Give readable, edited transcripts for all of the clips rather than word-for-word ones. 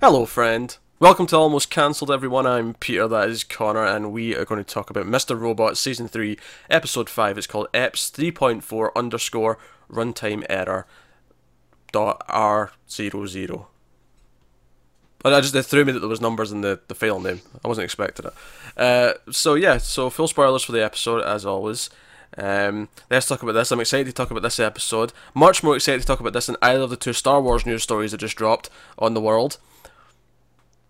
Hello friend, welcome to Almost Cancelled everyone, I'm Peter, that is Connor, and we are going to talk about Mr. Robot Season 3, Episode 5, it's called eps3.4_runtime-err0r.r00. It threw me that there was numbers in the file name, I wasn't expecting it. So full spoilers for the episode as always. Let's talk about this. I'm excited to talk about this episode, much more excited to talk about this than either of the two Star Wars news stories that just dropped on the world.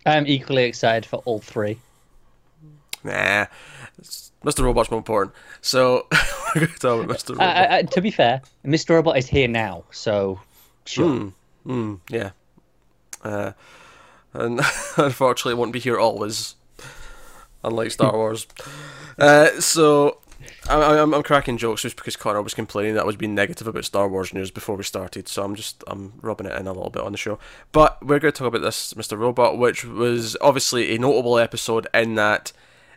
I'm equally excited for all three. Nah, Mr. Robot's more important. So, we're going to talk about Mr. Robot. To be fair, Mr. Robot is here now, so sure. Yeah. And unfortunately, it won't be here always, unlike Star Wars. I'm cracking jokes just because Connor was complaining that I was being negative about Star Wars news before we started, so I'm rubbing it in a little bit on the show. But we're going to talk about this Mr. Robot, which was obviously a notable episode in that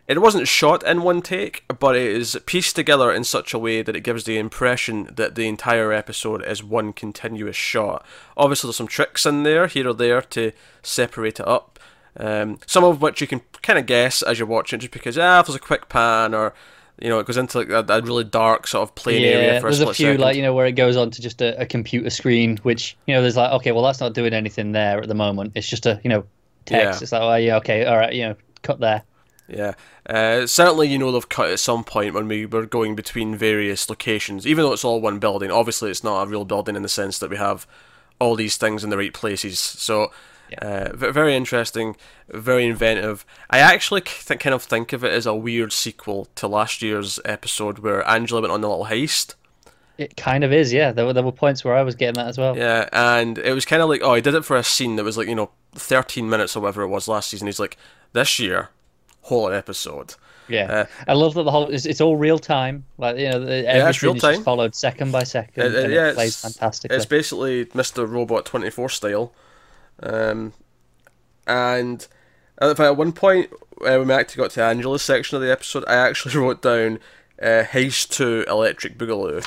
it wasn't shot in one take, but it is pieced together in such a way that it gives the impression that the entire episode is one continuous shot. Obviously there's some tricks in there, here or there, to separate it up, some of which you can kind of guess as you're watching, just because if there's a quick pan, or you know, it goes into like that really dark sort of plain area for a split second. Yeah, there's a few, like, you know, where it goes on to just a computer screen, which, you know, there's like, okay, well, that's not doing anything there at the moment. It's just a, you know, text. Yeah. It's like, oh, yeah, okay, all right, you know, cut there. Yeah. Certainly, you know, they've cut at some point when we were going between various locations, even though it's all one building. Obviously, it's not a real building in the sense that we have all these things in the right places. So, yeah. Very interesting, very inventive. I actually kind of think of it as a weird sequel to last year's episode where Angela went on the little heist. It kind of is, yeah. There were points where I was getting that as well. Yeah, and it was kind of like, oh, he did it for a scene that was like, you know, 13 minutes or whatever it was last season. He's like, this year, whole episode. Yeah, I love that the whole it's all real time. Like, you know, everything real time. Is just followed second by second. It plays fantastically. It's basically Mr. Robot 24 style. And at one point when we actually got to Angela's section of the episode, I actually wrote down Heist 2 Electric Boogaloo,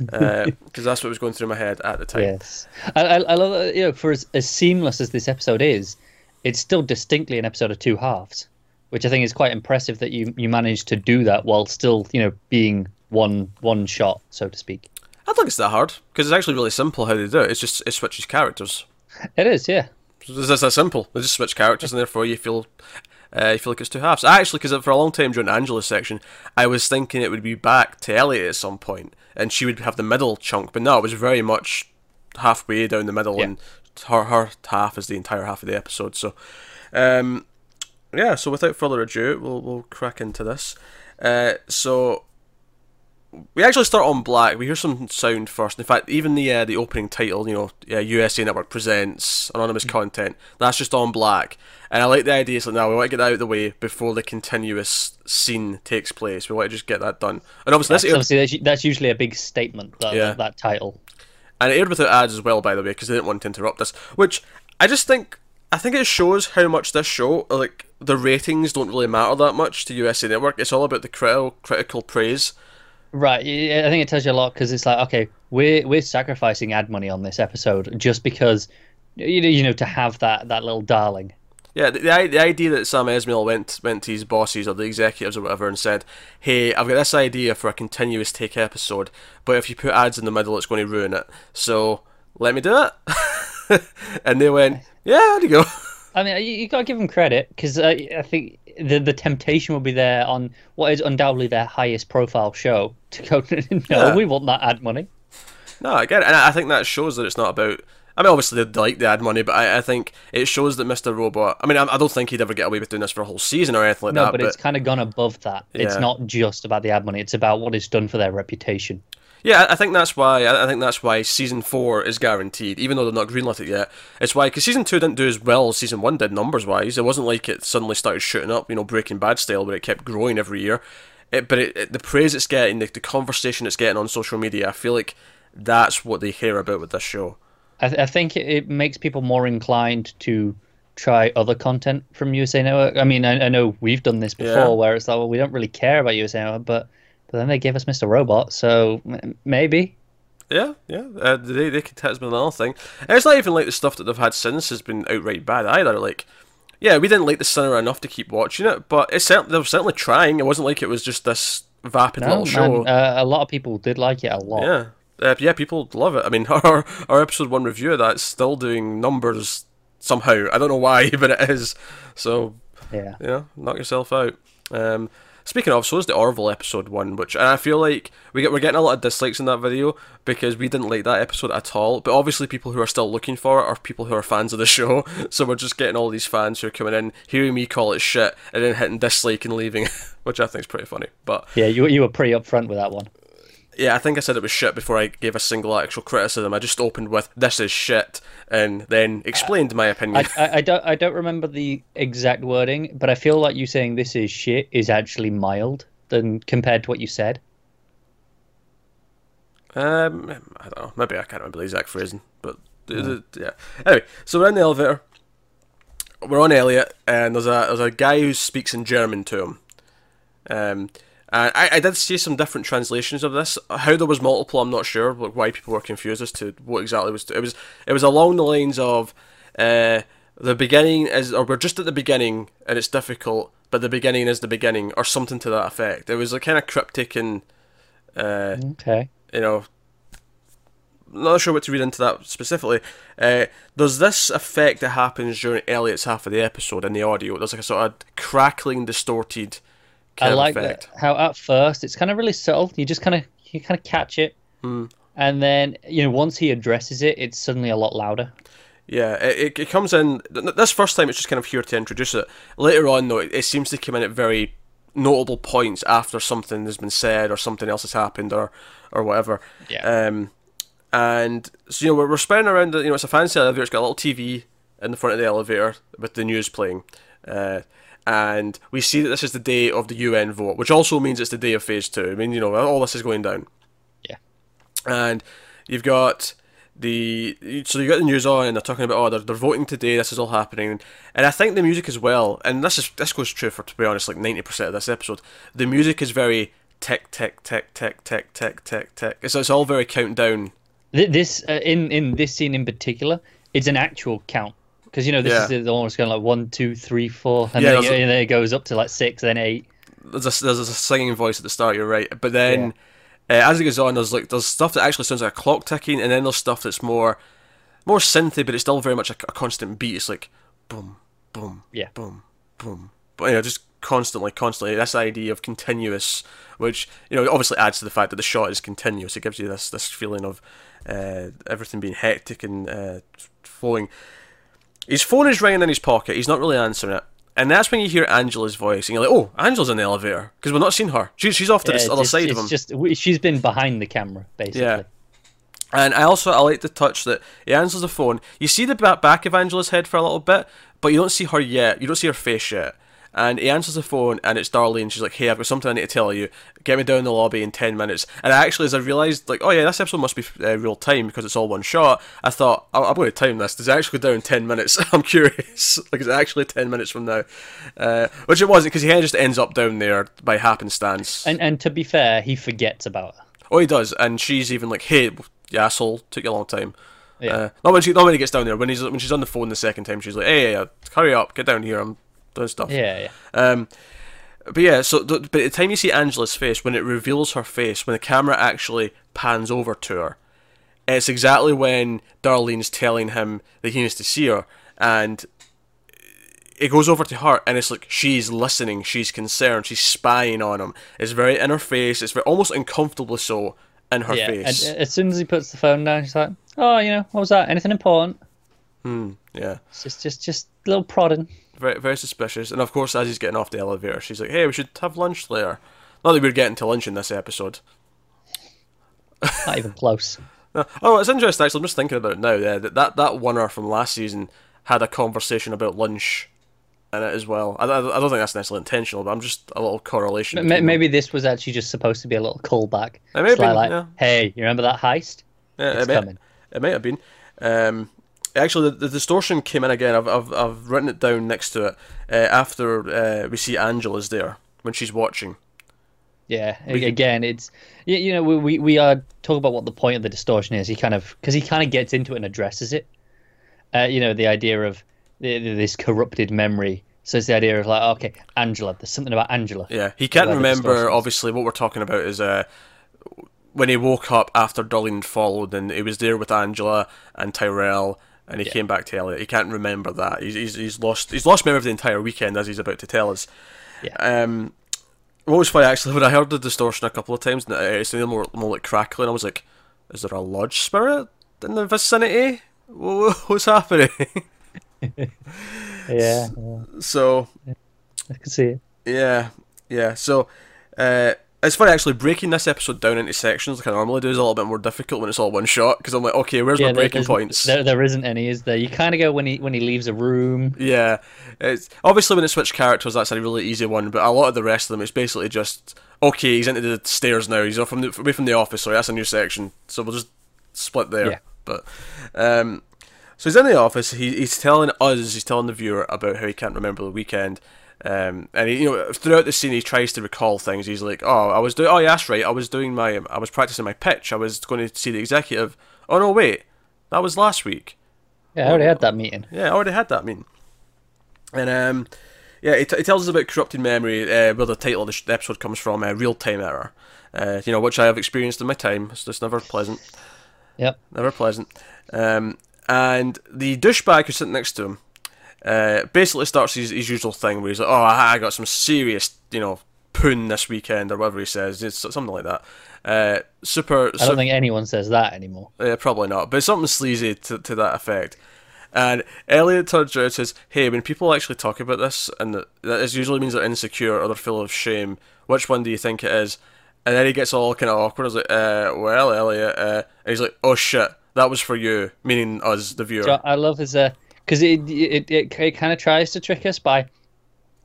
because that's what was going through my head at the time. Yes, I love that, you know, for as seamless as this episode is, it's still distinctly an episode of two halves, which I think is quite impressive that you managed to do that while still, you know, being one shot, so to speak. I don't think it's that hard, because it's actually really simple how they do it. It's just it switches characters. It is, yeah. It's just that simple. They just switch characters, and therefore you feel like it's two halves. Actually, because for a long time during Angela's section, I was thinking it would be back to Elliot at some point, and she would have the middle chunk. But no, it was very much halfway down the middle, yeah. And her half is the entire half of the episode. So, So without further ado, we'll crack into this. We actually start on black. We hear some sound first. In fact, even the opening title, you know, USA Network presents anonymous content. That's just on black. And I like the idea. So now we want to get that out of the way before the continuous scene takes place. We want to just get that done. And obviously that's usually a big statement. That title. And it aired without ads as well, by the way, because they didn't want to interrupt this. Which I think it shows how much this show, like, the ratings don't really matter that much to USA Network. It's all about the critical praise. Right, I think it tells you a lot, because it's like, okay, we're sacrificing ad money on this episode just because, you know, to have that little darling. Yeah, the idea that Sam Esmail went to his bosses or the executives or whatever and said, hey, I've got this idea for a continuous take episode, but if you put ads in the middle, it's going to ruin it. So, let me do it. And they went, yeah, there you go. I mean, you got to give them credit, because I think the temptation will be there on what is undoubtedly their highest profile show to go, we want that ad money. No, I get it. And I think that shows that it's not about... I mean, obviously they like the ad money, but I think it shows that Mr. Robot... I mean, I don't think he'd ever get away with doing this for a whole season or anything like that. No, but it's kind of gone above that. Yeah. It's not just about the ad money. It's about what it's done for their reputation. Yeah, I think that's why season 4 is guaranteed, even though they're not greenlit it yet. It's why, because season 2 didn't do as well as season 1 did numbers-wise. It wasn't like it suddenly started shooting up, you know, Breaking Bad style, where it kept growing every year. But the praise it's getting, the conversation it's getting on social media, I feel like that's what they care about with this show. I think it makes people more inclined to try other content from USA Network. I mean, I know we've done this before, where it's like, well, we don't really care about USA Network, but then they gave us Mr. Robot, so maybe. Yeah. They could hit us with another thing. And it's not even like the stuff that they've had since has been outright bad either. Like, yeah, we didn't like The Sinner enough to keep watching it, but it's they were certainly trying. It wasn't like it was just this vapid little show. A lot of people did like it a lot. Yeah. Yeah, people love it. I mean, our episode 1 review of that is still doing numbers somehow. I don't know why, but it is. So, yeah, you know, knock yourself out. Speaking of, so is The Orville episode 1, which I feel like we're getting a lot of dislikes in that video because we didn't like that episode at all. But obviously people who are still looking for it are people who are fans of the show. So we're just getting all these fans who are coming in, hearing me call it shit, and then hitting dislike and leaving, which I think is pretty funny. But yeah, you were pretty upfront with that one. Yeah, I think I said it was shit before I gave a single actual criticism. I just opened with "this is shit" and then explained my opinion. I don't remember the exact wording, but I feel like you saying "this is shit" is actually mild than compared to what you said. I don't know. Maybe I can't remember the exact phrasing, but yeah. Anyway, so we're in the elevator. We're on Elliot, and there's a guy who speaks in German to him. I did see some different translations of this. How there was multiple, I'm not sure. Like, why people were confused as to what exactly was. It was along the lines of the beginning is, or we're just at the beginning and it's difficult, but the beginning is the beginning, or something to that effect. It was a kind of cryptic and okay, you know, not sure what to read into that specifically. There's this effect that happens during Elliot's half of the episode in the audio. There's like a sort of crackling, distorted. I like that, how at first it's kind of really subtle. You just kind of catch it, and then, you know, once he addresses it, it's suddenly a lot louder. Yeah, it comes in. This first time, it's just kind of here to introduce it. Later on, though, it seems to come in at very notable points after something has been said or something else has happened or whatever. Yeah. And so, you know, we're spinning around. You know, it's a fancy elevator. It's got a little TV in the front of the elevator with the news playing. And we see that this is the day of the UN vote, which also means it's the day of Phase 2. I mean, you know, all this is going down. Yeah. And you've got the news on, and they're talking about, oh, they're voting today, this is all happening. And I think the music as well, and this goes true for, to be honest, like 90% of this episode, the music is very tick, tick, tick, tick, tick, tick, tick, tick. It's all very countdown. This, in this scene in particular, it's an actual count. Because, you know, this is the one that's going like 1, 2, 3, 4, and, yeah, and then it goes up to like 6, then 8. There's a singing voice at the start, you're right. But then, as it goes on, there's stuff that actually sounds like a clock ticking, and then there's stuff that's more synthy, but it's still very much a constant beat. It's like, boom, boom, boom, boom. But, you know, just constantly. This idea of continuous, which, you know, obviously adds to the fact that the shot is continuous. It gives you this feeling of everything being hectic and flowing. His phone is ringing in his pocket, he's not really answering it. And that's when you hear Angela's voice, and you're like, oh, Angela's in the elevator, because we've not seen her. She's off to the other side of him. She's been behind the camera, basically. Yeah. And I like the touch that he answers the phone. You see the back of Angela's head for a little bit, but you don't see her yet. You don't see her face yet. And he answers the phone, and it's Darlene. She's like, hey, I've got something I need to tell you. Get me down in the lobby in 10 minutes. And actually, as I realised, like, oh yeah, this episode must be real time because it's all one shot, I thought, I'm going to time this. Does it actually go down in 10 minutes? I'm curious. Like, is it actually 10 minutes from now? Which it wasn't, because he just ends up down there by happenstance. And to be fair, he forgets about her. Oh, he does. And she's even like, hey, you asshole, took you a long time. Yeah. Not when he gets down there. When she's on the phone the second time, she's like, hey, hurry up, get down here, I'm doing stuff. Yeah. But yeah, so by the time you see Angela's face, when it reveals her face, when the camera actually pans over to her, it's exactly when Darlene's telling him that he needs to see her, and it goes over to her, and it's like she's listening, she's concerned, she's spying on him. It's very in her face, it's very, almost uncomfortably so in her face. And as soon as he puts the phone down, she's like, oh, you know, what was that? Anything important? Yeah. It's just a little prodding. Very, very suspicious. And of course, as he's getting off the elevator, she's like, hey, we should have lunch later. Not that we're getting to lunch in this episode. Not even close. No. Oh, it's interesting, actually. I'm just thinking about it now. Yeah, that winner from last season had a conversation about lunch in it as well. I don't think that's necessarily intentional, but I'm just a little correlation. Maybe this was actually just supposed to be a little callback. It may have been, yeah. Hey, you remember that heist? Yeah, it's coming. It may have been. Actually, the distortion came in again. I've written it down next to it after we see Angela's there when she's watching. Yeah, again, it's, you know, we are talking about what the point of the distortion is. He kind of, because he kind of gets into it and addresses it. You know, the idea of this corrupted memory. So it's the idea of like, okay, Angela, there's something about Angela. Yeah, he can't remember, obviously, what we're talking about is when he woke up after Darlene followed and he was there with Angela and Tyrell and he came back to Elliot. He can't remember that. He's lost memory of the entire weekend, as he's about to tell us. Yeah. What was funny, actually, when I heard the distortion a couple of times, it's more like crackling, I was like, is there a lodge spirit in the vicinity? What's happening? Yeah. So I can see it. Yeah. So it's funny, actually, breaking this episode down into sections like I normally do is a little bit more difficult when it's all one shot, because I'm like, okay, where's my breaking points? There isn't any, is there? You kind of go when he leaves a room. Yeah, it's obviously when it switched characters, that's a really easy one, but a lot of the rest of them, it's basically just, okay, he's into the stairs now, he's away from the office, sorry, that's a new section, so we'll just split there. Yeah. But so he's in the office. He's telling us, he's telling the viewer about how he can't remember the weekend, and he, you know, throughout the scene he tries to recall things. He's like, I was practicing my pitch. I was going to see the executive. Oh no, wait, that was last week. Yeah, I already had that meeting. And yeah, he tells us about corrupted memory, where the title of the episode comes from, real-time error. You know, which I have experienced in my time. It's just never pleasant. Yep, never pleasant. And the douchebag who's sitting next to him basically starts his usual thing where he's like, oh, I got some serious, you know, poon this weekend, or whatever he says. It's something like that. I don't think anyone says that anymore. Yeah, probably not. But it's something sleazy to that effect. And Elliot turns around and says, hey, when people actually talk about this, and that usually means they're insecure or they're full of shame, which one do you think it is? And then he gets all kind of awkward. I was like, well, Elliot. And he's like, oh, shit. That was for you, meaning us, the viewer. I love his, because it kind of tries to trick us by,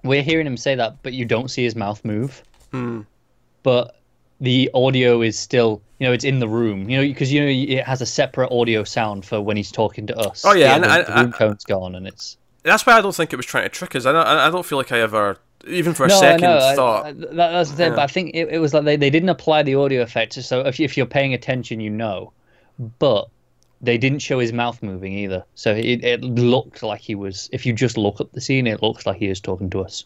we're hearing him say that, but you don't see his mouth move. Mm. But the audio is still, you know, it's in the room, you know, because, you know, it has a separate audio sound for when he's talking to us. Oh yeah, the room tone's gone, and it's. That's why I don't think it was trying to trick us. I don't feel like I ever, even for a second, thought. That's the thing, but I think it was like they didn't apply the audio effects, so if you're paying attention, you know, but. They didn't show his mouth moving either, so it looked like he was. If you just look at the scene, it looks like he is talking to us.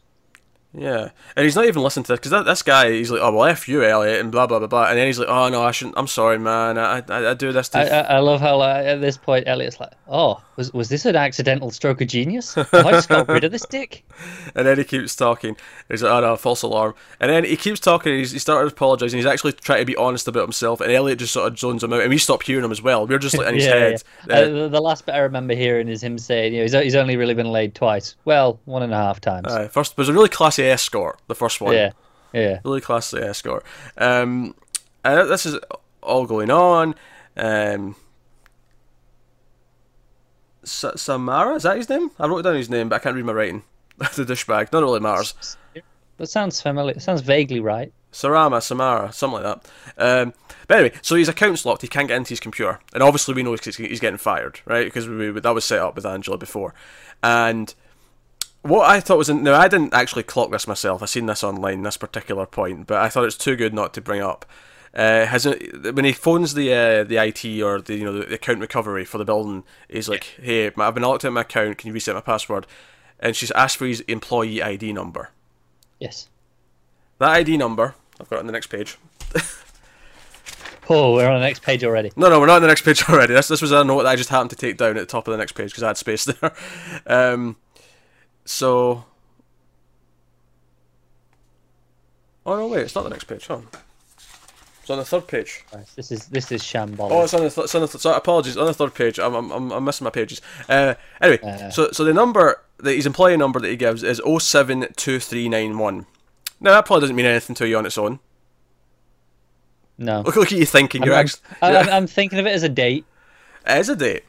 Yeah, and he's not even listening to this, because this guy, he's like, "Oh well, f you, Elliot," and blah blah blah blah. And then he's like, "Oh no, I shouldn't. I'm sorry, man. I do this." I love how, like, at this point Elliot's like, "Oh, was this an accidental stroke of genius? Have I just got rid of this dick?" And then he keeps talking. He's like, "Oh no, false alarm." And then he keeps talking. And he started apologising. He's actually trying to be honest about himself. And Elliot just sort of zones him out, and we stop hearing him as well. We're just like in his head. Yeah. The last bit I remember hearing is him saying, "You know, he's only really been laid twice. Well, 1.5 times." First, was a really classy escort, the first one. Yeah. Really classy escort. And this is all going on. Samara, is that his name? I wrote down his name, but I can't read my writing. The douchebag. Not really matters. That sounds familiar. It sounds vaguely right. Samara, something like that. But anyway, so his account's locked. He can't get into his computer, and obviously we know he's getting fired, right? Because that was set up with Angela before, and. What I thought was... Now, I didn't actually clock this myself. I seen this online, this particular point, but I thought it's too good not to bring up. When he phones the IT or the account recovery for the building, he's like, hey, I've been locked out of my account, can you reset my password? And she's asked for his employee ID number. Yes. That ID number, I've got it on the next page. Oh, we're on the next page already. No, we're not on the next page already. This was a note that I just happened to take down at the top of the next page because I had space there. So, oh no, wait, it's not the next page. Huh? It's on the third page. This is shambolic. Oh, it's on the sorry, apologies, on the third page. I'm missing my pages. Anyway, so the number that his employee number that he gives is 072391. Now that probably doesn't mean anything to you on its own. No. Look at you thinking. I'm thinking of it as a date. It is a date.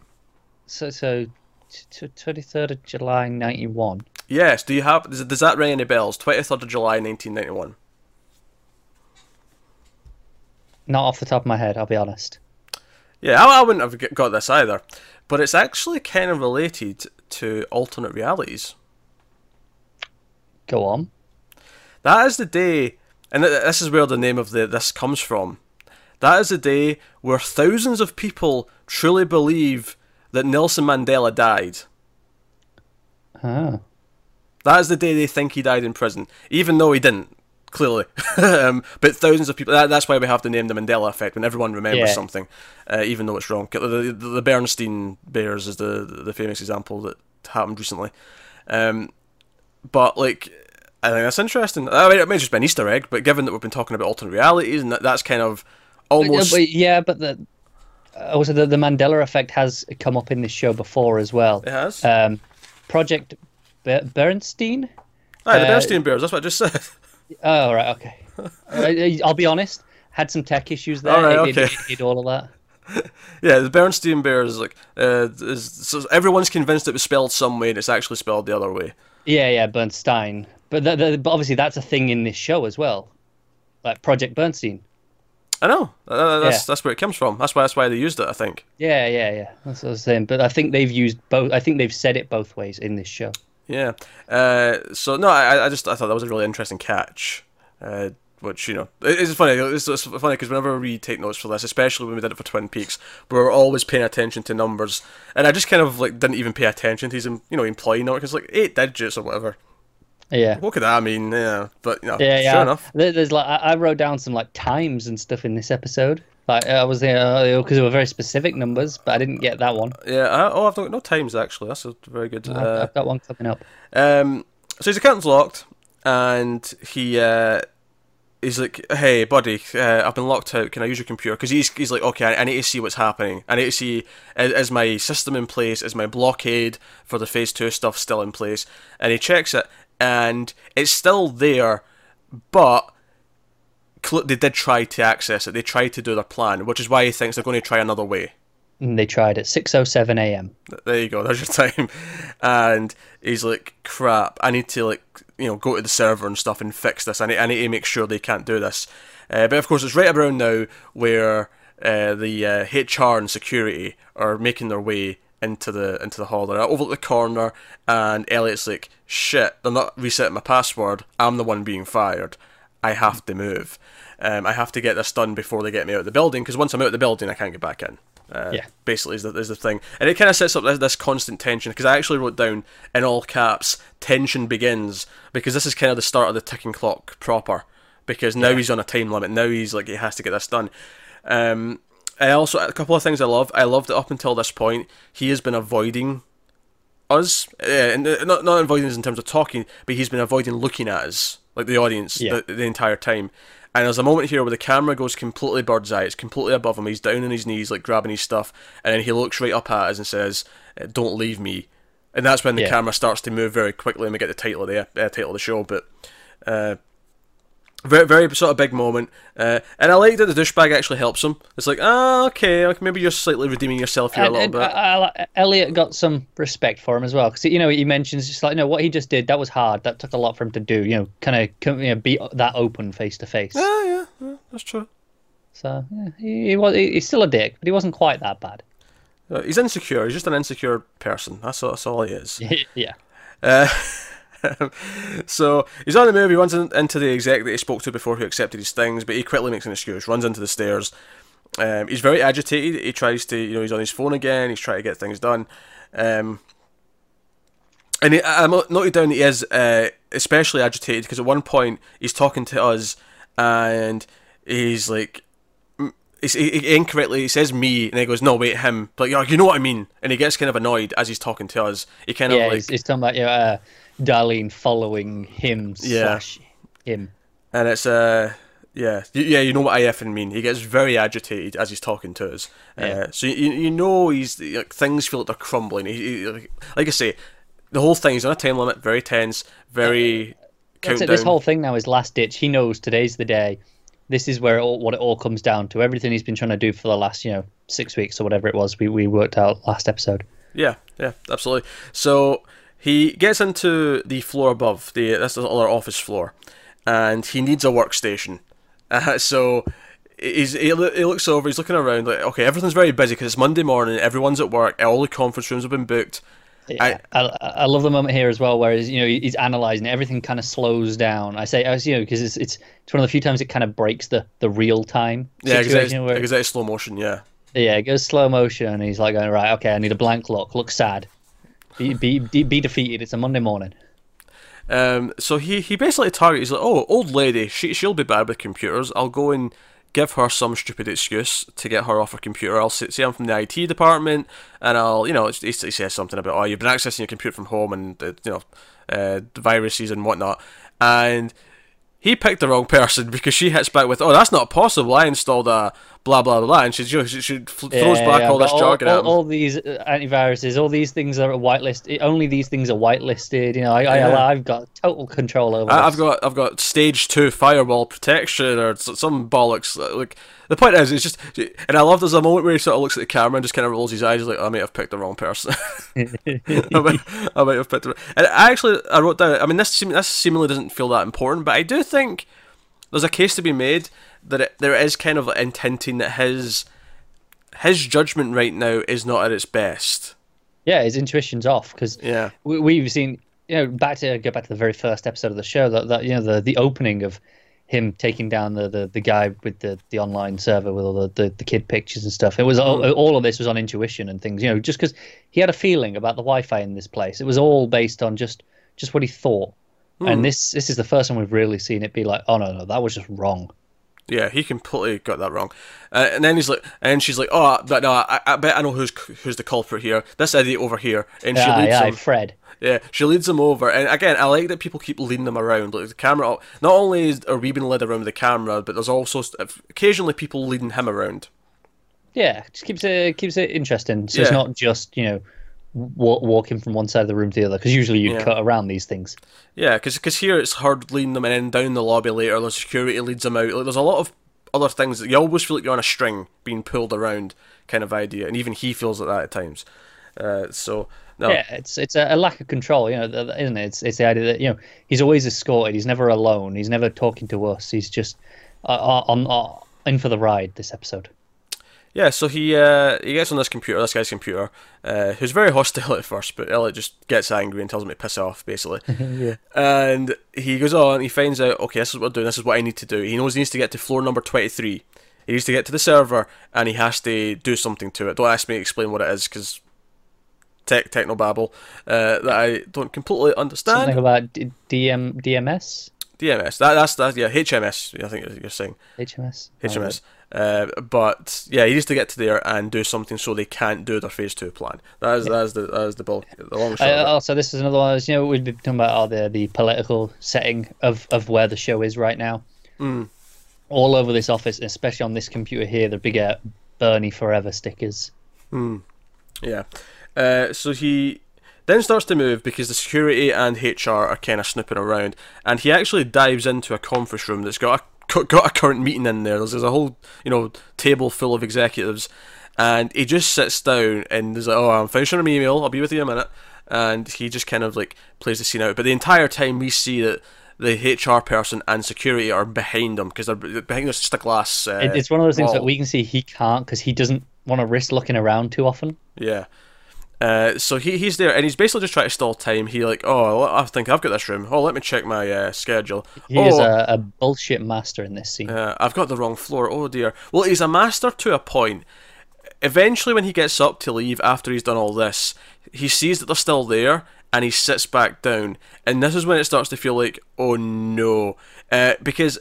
So. 23rd of July 91. Yes, do you have... Does that ring any bells? 23rd of July 1991. Not off the top of my head, I'll be honest. Yeah, I wouldn't have got this either. But it's actually kind of related to alternate realities. Go on. That is the day and this is where the name of this comes from. That is the day where thousands of people truly believe that Nelson Mandela died. Huh. That is the day they think he died in prison, even though he didn't, clearly. But thousands of people, that's why we have the name the Mandela Effect, when everyone remembers something, even though it's wrong. The Berenstain Bears is the famous example that happened recently. But, like, I think that's interesting. I mean, it may just be an Easter egg, but given that we've been talking about alternate realities, and that's kind of almost... Yeah, but also the Mandela Effect has come up in this show before as well. It has? Project Bernstein? Aye, the Berenstain Bears, that's what I just said. Oh, right, okay. I'll be honest, had some tech issues there. All right, okay. It did all of that. Yeah, the Berenstain Bears, like, so everyone's convinced it was spelled some way and it's actually spelled the other way. Yeah, Bernstein. But obviously that's a thing in this show as well, like Project Bernstein. I know. That's where it comes from. That's why they used it, I think. Yeah. That's what I was saying. But I think they've used both. I think they've said it both ways in this show. Yeah. So no, I thought that was a really interesting catch. Which, you know, it's funny. It's funny because whenever we take notes for this, especially when we did it for Twin Peaks, we were always paying attention to numbers, and I just kind of like didn't even pay attention to his, employee number, because like 8 digits or whatever. Yeah. What could that mean? Yeah. But you know, sure enough. There's like I wrote down some like times and stuff in this episode. Like I was there because they were very specific numbers, but I didn't get that one. Yeah. I've got no times actually. That's a very good. I've got one coming up. So his account's locked, and he. He's like, hey, buddy, I've been locked out. Can I use your computer? Because he's like, okay, I need to see what's happening. I need to see, is my system in place? Is my blockade for the Phase 2 stuff still in place? And he checks it, and it's still there, but they did try to access it. They tried to do their plan, which is why he thinks they're going to try another way. And they tried at 6:07 a.m. There you go, there's your time. And he's like, crap, I need to go to the server and stuff and fix this. I need to make sure they can't do this. But of course, it's right around now where the HR and security are making their way into the hall. They're over at the corner, and Elliot's like, shit, they're not resetting my password. I'm the one being fired. I have to move. I have to get this done before they get me out of the building, because once I'm out of the building, I can't get back in. Basically is the thing, and it kind of sets up this constant tension, because I actually wrote down in all caps, tension begins, because this is kind of the start of the ticking clock proper, because now he's on a time limit, now he's like, he has to get this done. I also, a couple of things I loved that up until this point, he has been avoiding us, and not avoiding us in terms of talking, but he's been avoiding looking at us, like the audience, the entire time. And there's a moment here where the camera goes completely bird's eye. It's completely above him. He's down on his knees, like, grabbing his stuff. And then he looks right up at us and says, don't leave me. And that's when the camera starts to move very quickly, and we get the title of the show. But very, very sort of big moment. And I like that the douchebag actually helps him. It's like, okay, maybe you're slightly redeeming yourself here a little bit. Elliot got some respect for him as well. Because, he mentions, just like, no, what he just did, that was hard. That took a lot for him to do. Be that open face to face. Yeah, that's true. So, yeah, he's still a dick, but he wasn't quite that bad. He's insecure. He's just an insecure person. That's all he is. Yeah. So he's on the move. He runs into the exec that he spoke to before, who accepted his things, but he quickly makes an excuse, runs into the stairs. He's very agitated. He tries to, he's on his phone again. He's trying to get things done. And I noted down that he is especially agitated, because at one point he's talking to us and he's like, he incorrectly says me, and he goes, no, wait, him. But you know what I mean. And he gets kind of annoyed as he's talking to us. He kind of like... he's talking about, Darlene following him / him. And it's, you know what I effing mean. He gets very agitated as he's talking to us. So you know he's, like, things feel like they're crumbling. Like I say, the whole thing, he's on a time limit, very tense, very countdown. This whole thing now is last ditch. He knows today's the day. This is where it all comes down to. Everything he's been trying to do for the last, 6 weeks or whatever it was we worked out last episode. Yeah, absolutely. So... he gets into the floor above, that's the other office floor, and he needs a workstation. So he looks over, he's looking around, like, okay, everything's very busy because it's Monday morning, everyone's at work, all the conference rooms have been booked, Yeah. I love the moment here as well, where he's analyzing everything, kind of slows down. Because it's one of the few times it kind of breaks the real time. Yeah, because it's slow motion. Yeah. Yeah, it goes slow motion, and he's like going, right, okay, I need a blank look. Look sad. Be defeated. It's a Monday morning. So he basically targets, like, oh, old lady, she'll be bad with computers. I'll go and give her some stupid excuse to get her off her computer. I'll say I'm from the IT department, and I'll, he says something about, oh, you've been accessing your computer from home and, viruses and whatnot. And he picked the wrong person, because she hits back with, oh, that's not possible. I installed a blah, blah, blah. And she throws back all this jargon at him. All these antiviruses, all these things are whitelisted. Only these things are whitelisted. I've got total control over this. I've got stage 2 firewall protection or some bollocks. Like, the point is, it's just... And I love there's a moment where he sort of looks at the camera and just kind of rolls his eyes. He's like, oh, I might have picked the wrong person. I might have picked the wrong... And actually, I wrote down... I mean, this seemingly doesn't feel that important, but I do think there's a case to be made that there is kind of hinting that his judgment right now is not at its best. Yeah, his intuition's off, because we've seen, go back to the very first episode of the show, the opening of him taking down the guy with the online server with all the kid pictures and stuff. It was all of this was on intuition and things, just because he had a feeling about the Wi-Fi in this place. It was all based on just what he thought. And this is the first time we've really seen it be like, oh, no, that was just wrong. Yeah, he completely got that wrong. And then he's like, and she's like, oh, but no, I bet I know who's the culprit here. This idiot over here. And she leads him, Fred. Yeah, she leads him over. And again, I like that people keep leading them around. Like the camera, not only are we being led around with the camera, but there's also occasionally people leading him around. Yeah, just keeps it interesting. So it's not just, walking from one side of the room to the other, because usually you cut around these things. Yeah, because here it's hard leading them in and down the lobby later, the security leads them out. Like, there's a lot of other things that you always feel like you're on a string being pulled around kind of idea, and even he feels like that at times. Yeah, it's a lack of control, isn't it? It's the idea that, he's always escorted, he's never alone, he's never talking to us, he's just in for the ride this episode. Yeah, so he gets on this guy's computer, who's very hostile at first, but Elliot just gets angry and tells him to piss off, basically. Yeah. And he goes on, he finds out, okay, this is what I'm doing, this is what I need to do. He knows he needs to get to floor number 23. He needs to get to the server, and he has to do something to it. Don't ask me to explain what it is, because technobabble that I don't completely understand. Something about DMS? DMS, that's HMS, I think you're saying. HMS. But yeah, he needs to get to there and do something so they can't do their phase 2 plan. That is the long shot. Also, this is another one. We've been talking about the political setting of where the show is right now. All over this office, especially on this computer here, the bigger "Bernie Forever" stickers. Yeah. So he then starts to move because the security and HR are kind of snooping around, and he actually dives into a conference room that's got a current meeting in there. There's a whole, table full of executives, and he just sits down and is like, "Oh, I'm finishing an email. I'll be with you in a minute." And he just kind of like plays the scene out. But the entire time we see that the HR person and security are behind him, because they're behind this just a glass. It's one of those things that we can see he can't, because he doesn't want to risk looking around too often. Yeah. So he's there, and he's basically just trying to stall time. He like, oh, I think I've got this room. Oh, let me check my schedule. He is a bullshit master in this scene. I've got the wrong floor. Oh dear. Well, he's a master to a point. Eventually, when he gets up to leave after he's done all this, he sees that they're still there, and he sits back down. And this is when it starts to feel like, oh no, because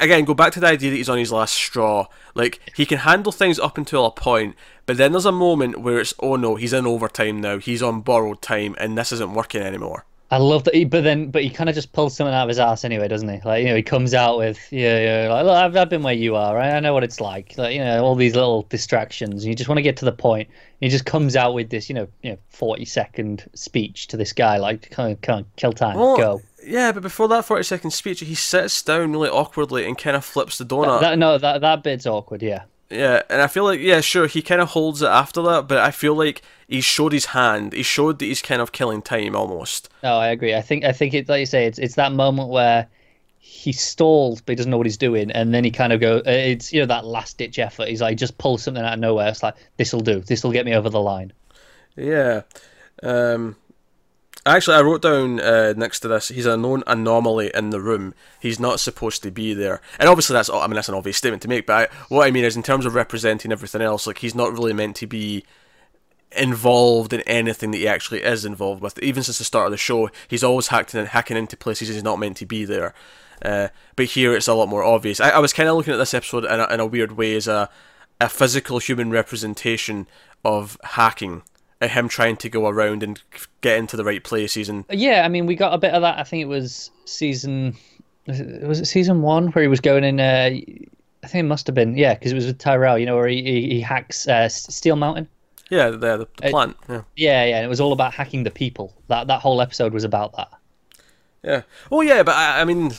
again, go back to the idea that he's on his last straw. Like, he can handle things up until a point, but then there's a moment where it's, oh no, he's in overtime now, he's on borrowed time, and this isn't working anymore. I love that, but he kind of just pulls something out of his ass anyway, doesn't he? Like, he comes out with, like, look, I've been where you are, I know what it's like. Like, all these little distractions, and you just want to get to the point, and he just comes out with this, 40-second speech to this guy, like, can't kill time, go. Yeah, but before that 40-second speech, he sits down really awkwardly and kind of flips the donut. That bit's awkward, yeah. Yeah, and I feel like, yeah, sure, he kind of holds it after that, but I feel like he showed his hand. He showed that he's kind of killing time almost. No, I agree. I think it's like you say, it's that moment where he stalls, but he doesn't know what he's doing, and then he kind of goes, it's that last ditch effort. He's like, just pulls something out of nowhere. It's like, this'll do. This'll get me over the line. Yeah. Actually, I wrote down next to this, he's a known anomaly in the room. He's not supposed to be there. And obviously that's, I mean, that's an obvious statement to make, but what I mean is in terms of representing everything else, like, he's not really meant to be involved in anything that he actually is involved with. Even since the start of the show, he's always hacking into places he's not meant to be there. But here it's a lot more obvious. I was kind of looking at this episode in a weird way as a physical human representation of hacking. Him trying to go around and get into the right places, and yeah, I mean, we got a bit of that. I think it was season one where he was going in. I think it must have been, yeah, because it was with Tyrell, you know, where he hacks Steel Mountain. Yeah, the plant. Yeah. And it was all about hacking the people. That whole episode was about that. Yeah. Oh yeah, but I mean,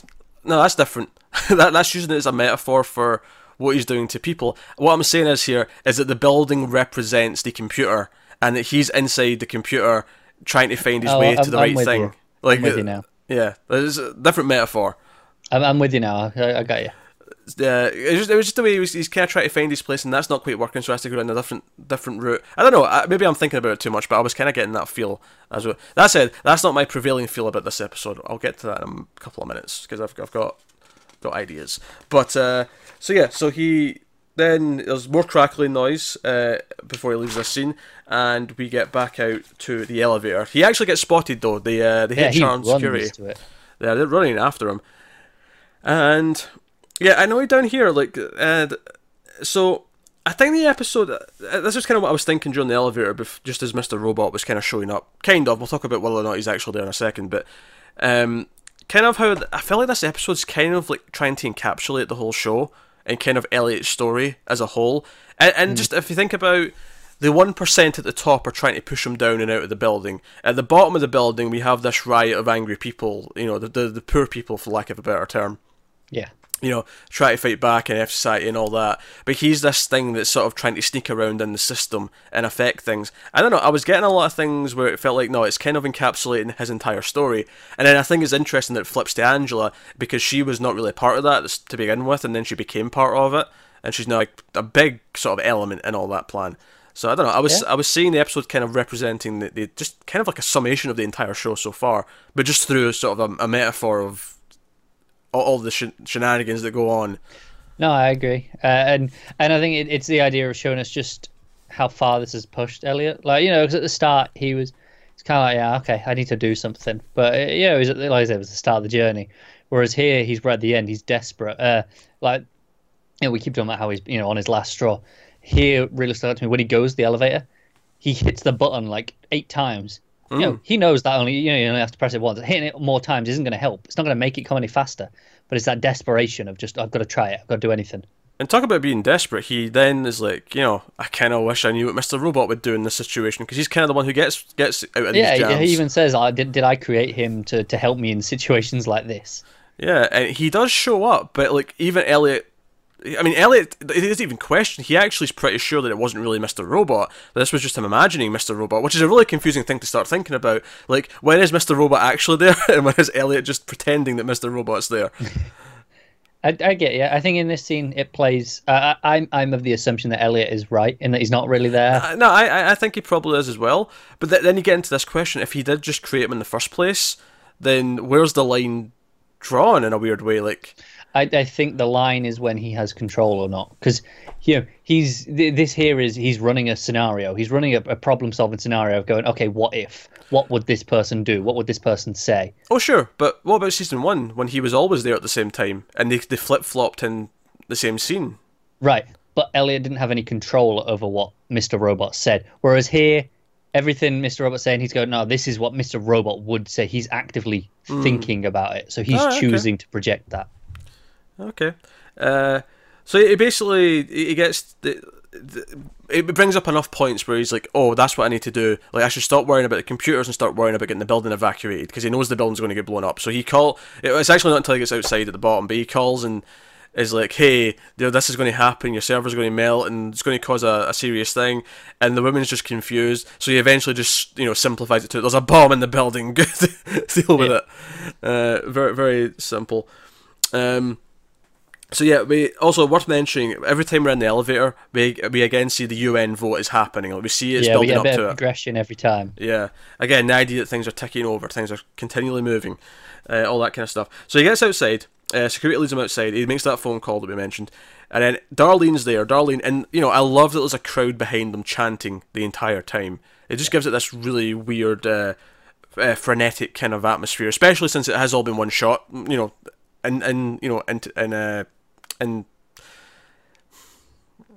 no, that's different. that's using it as a metaphor for what he's doing to people. What I'm saying is here is that the building represents the computer. And that he's inside the computer trying to find his way to the right thing. Like, I'm with you now. Yeah, there's a different metaphor. I'm with you now. I got you. Yeah, it was just the way he's kind of trying to find his place, and that's not quite working. So he has to go down a different route. I don't know. Maybe I'm thinking about it too much, but I was kind of getting that feel as well. That said, that's not my prevailing feel about this episode. I'll get to that in a couple of minutes because I've got ideas. But so yeah, so he. Then there's more crackling noise before he leaves this scene, and we get back out to the elevator. He actually gets spotted though. The HR and security. They're running after him, and yeah, I know down here. Like, so I think the episode. This is kind of what I was thinking during the elevator, just as Mr. Robot was kind of showing up. Kind of. We'll talk about whether or not he's actually there in a second, but. Kind of how I feel like this episode's kind of like trying to encapsulate the whole show. And kind of Elliot's story as a whole. And just if you think about the 1% at the top are trying to push him down and out of the building. At the bottom of the building, we have this riot of angry people, you know, the poor people, for lack of a better term. Yeah. You know, try to fight back and F Society and all that. But he's this thing that's sort of trying to sneak around in the system and affect things. I don't know, I was getting a lot of things where it felt like, no, it's kind of encapsulating his entire story. And then I think it's interesting that it flips to Angela, because she was not really a part of that to begin with, and then she became part of it, and she's now like a big sort of element in all that plan. So I don't know, I was seeing the episode kind of representing the just kind of like a summation of the entire show so far, but just through sort of a metaphor of all the shenanigans that go on. No, I agree, and I think it's the idea of showing us just how far this has pushed Elliot. Like, you know, because at the start it's kind of like, yeah, okay, I need to do something, but you know, it was the start of the journey. Whereas here, he's right at the end, he's desperate. Like, you know, we keep talking about how he's, you know, on his last straw. Here, really stood out to me when he goes to the elevator, he hits the button like 8 times. You know, he knows that only, you know, you only have to press it once. Hitting it more times isn't going to help. It's not going to make it come any faster. But it's that desperation of just, I've got to try it. I've got to do anything. And talk about being desperate. He then is like, you know, I kind of wish I knew what Mr. Robot would do in this situation, because he's kind of the one who gets out of these jams. Yeah, he even says, did I create him to help me in situations like this? Yeah, and he does show up, but like even Elliot... I mean, Elliot, it isn't even questioned. He actually is pretty sure that it wasn't really Mr. Robot. That this was just him imagining Mr. Robot, which is a really confusing thing to start thinking about. Like, when is Mr. Robot actually there, and when is Elliot just pretending that Mr. Robot's there? I get you. I think in this scene it plays. I'm of the assumption that Elliot is right and that he's not really there. No, I think he probably is as well. But then you get into this question: if he did just create him in the first place, then where's the line drawn in a weird way? Like. I think the line is when he has control or not, because, you know, he's running a scenario. He's running a problem-solving scenario of going, okay, what if? What would this person do? What would this person say? Oh, sure, but what about season one, when he was always there at the same time, and they flip-flopped in the same scene? Right, but Elliot didn't have any control over what Mr. Robot said, whereas here, everything Mr. Robot's saying, he's going, no, this is what Mr. Robot would say. He's actively thinking about it, so he's choosing to project that. Okay, so he basically it brings up enough points where he's like, oh, that's what I need to do. Like, I should stop worrying about the computers and start worrying about getting the building evacuated, because he knows the building's going to get blown up. So he it's actually not until he gets outside at the bottom, but he calls and is like, hey, this is going to happen, your server's going to melt, and it's going to cause a serious thing. And the woman's just confused, so he eventually just, you know, simplifies it to, there's a bomb in the building, deal with it. Very, very simple. So yeah, we also worth mentioning, every time we're in the elevator, we again see the UN vote is happening. Like, we see it's building up to it. Yeah, we get a bit of progression every time. Yeah. Again, the idea that things are ticking over, things are continually moving, all that kind of stuff. So he gets outside, security leads him outside, he makes that phone call that we mentioned, and then Darlene's there, and you know, I love that there's a crowd behind them chanting the entire time. It just gives it this really weird, frenetic kind of atmosphere, especially since it has all been one shot, you know, and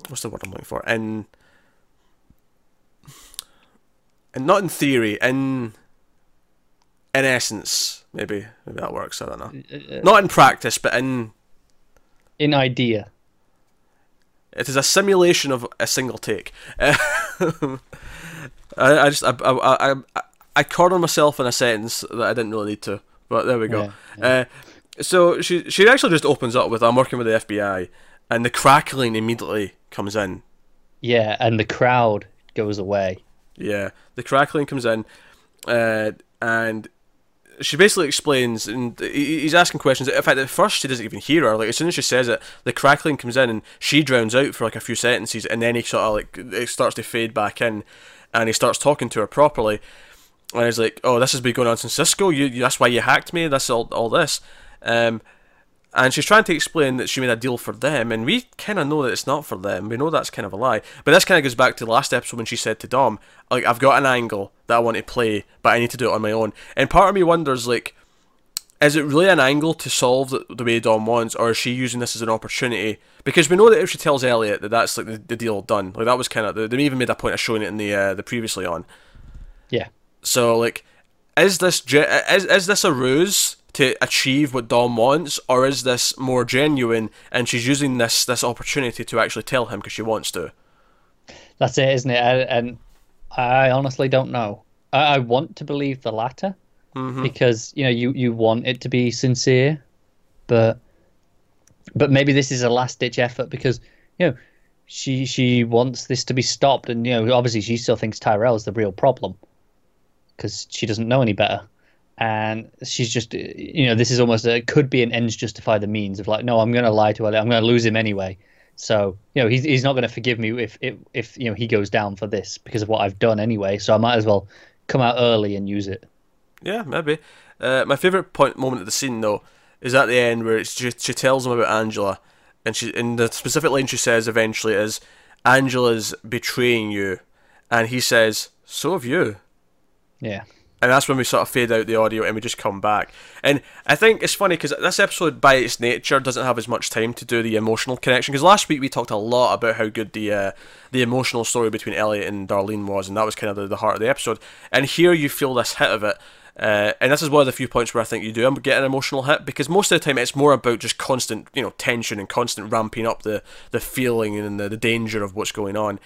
what's the word I'm looking for? And not in theory, in essence, maybe that works. I don't know. Not in practice, but in idea. It is a simulation of a single take. I cornered myself in a sentence that I didn't really need to, but there we go. Yeah, yeah. So she actually just opens up with, I'm working with the FBI, and the crackling immediately comes in. Yeah, and the crowd goes away. Yeah, the crackling comes in, and she basically explains, and he's asking questions. In fact, at first she doesn't even hear her. Like, as soon as she says it, the crackling comes in, and she drowns out for like a few sentences, and then he sort of it starts to fade back in, and he starts talking to her properly. And he's like, "Oh, this has been going on since Cisco. That's why you hacked me. That's all this." And she's trying to explain that she made a deal for them, and we kind of know that it's not for them. We know that's kind of a lie. But this kind of goes back to the last episode when she said to Dom, like, I've got an angle that I want to play, but I need to do it on my own. And part of me wonders, like, is it really an angle to solve the way Dom wants, or is she using this as an opportunity? Because we know that if she tells Elliot that that's, like, the deal done. Like, that was kind of... They even made a point of showing it in the previously on. Yeah. So, like, is this a ruse to achieve what Dom wants, or is this more genuine and she's using this opportunity to actually tell him because she wants to? That's it, isn't it? And I honestly don't know. I want to believe the latter, because, you know, you want it to be sincere, but maybe this is a last-ditch effort because, you know, she wants this to be stopped, and, you know, obviously she still thinks Tyrell is the real problem because she doesn't know any better. And she's just, you know, this is almost, it could be an ends justify the means of, like, no, I'm going to lie to Elliot. I'm going to lose him anyway. So, you know, he's not going to forgive me if you know, he goes down for this because of what I've done anyway. So I might as well come out early and use it. Yeah, maybe. My favourite moment of the scene, though, is at the end where she tells him about Angela. And in the specific line she says eventually is, Angela's betraying you. And he says, so have you. Yeah. And that's when we sort of fade out the audio and we just come back. And I think it's funny because this episode, by its nature, doesn't have as much time to do the emotional connection. Because last week we talked a lot about how good the emotional story between Elliot and Darlene was, and that was kind of the heart of the episode. And here you feel this hit of it. And this is one of the few points where I think you do get an emotional hit, because most of the time it's more about just constant, you know, tension and constant ramping up the feeling and the danger of what's going on.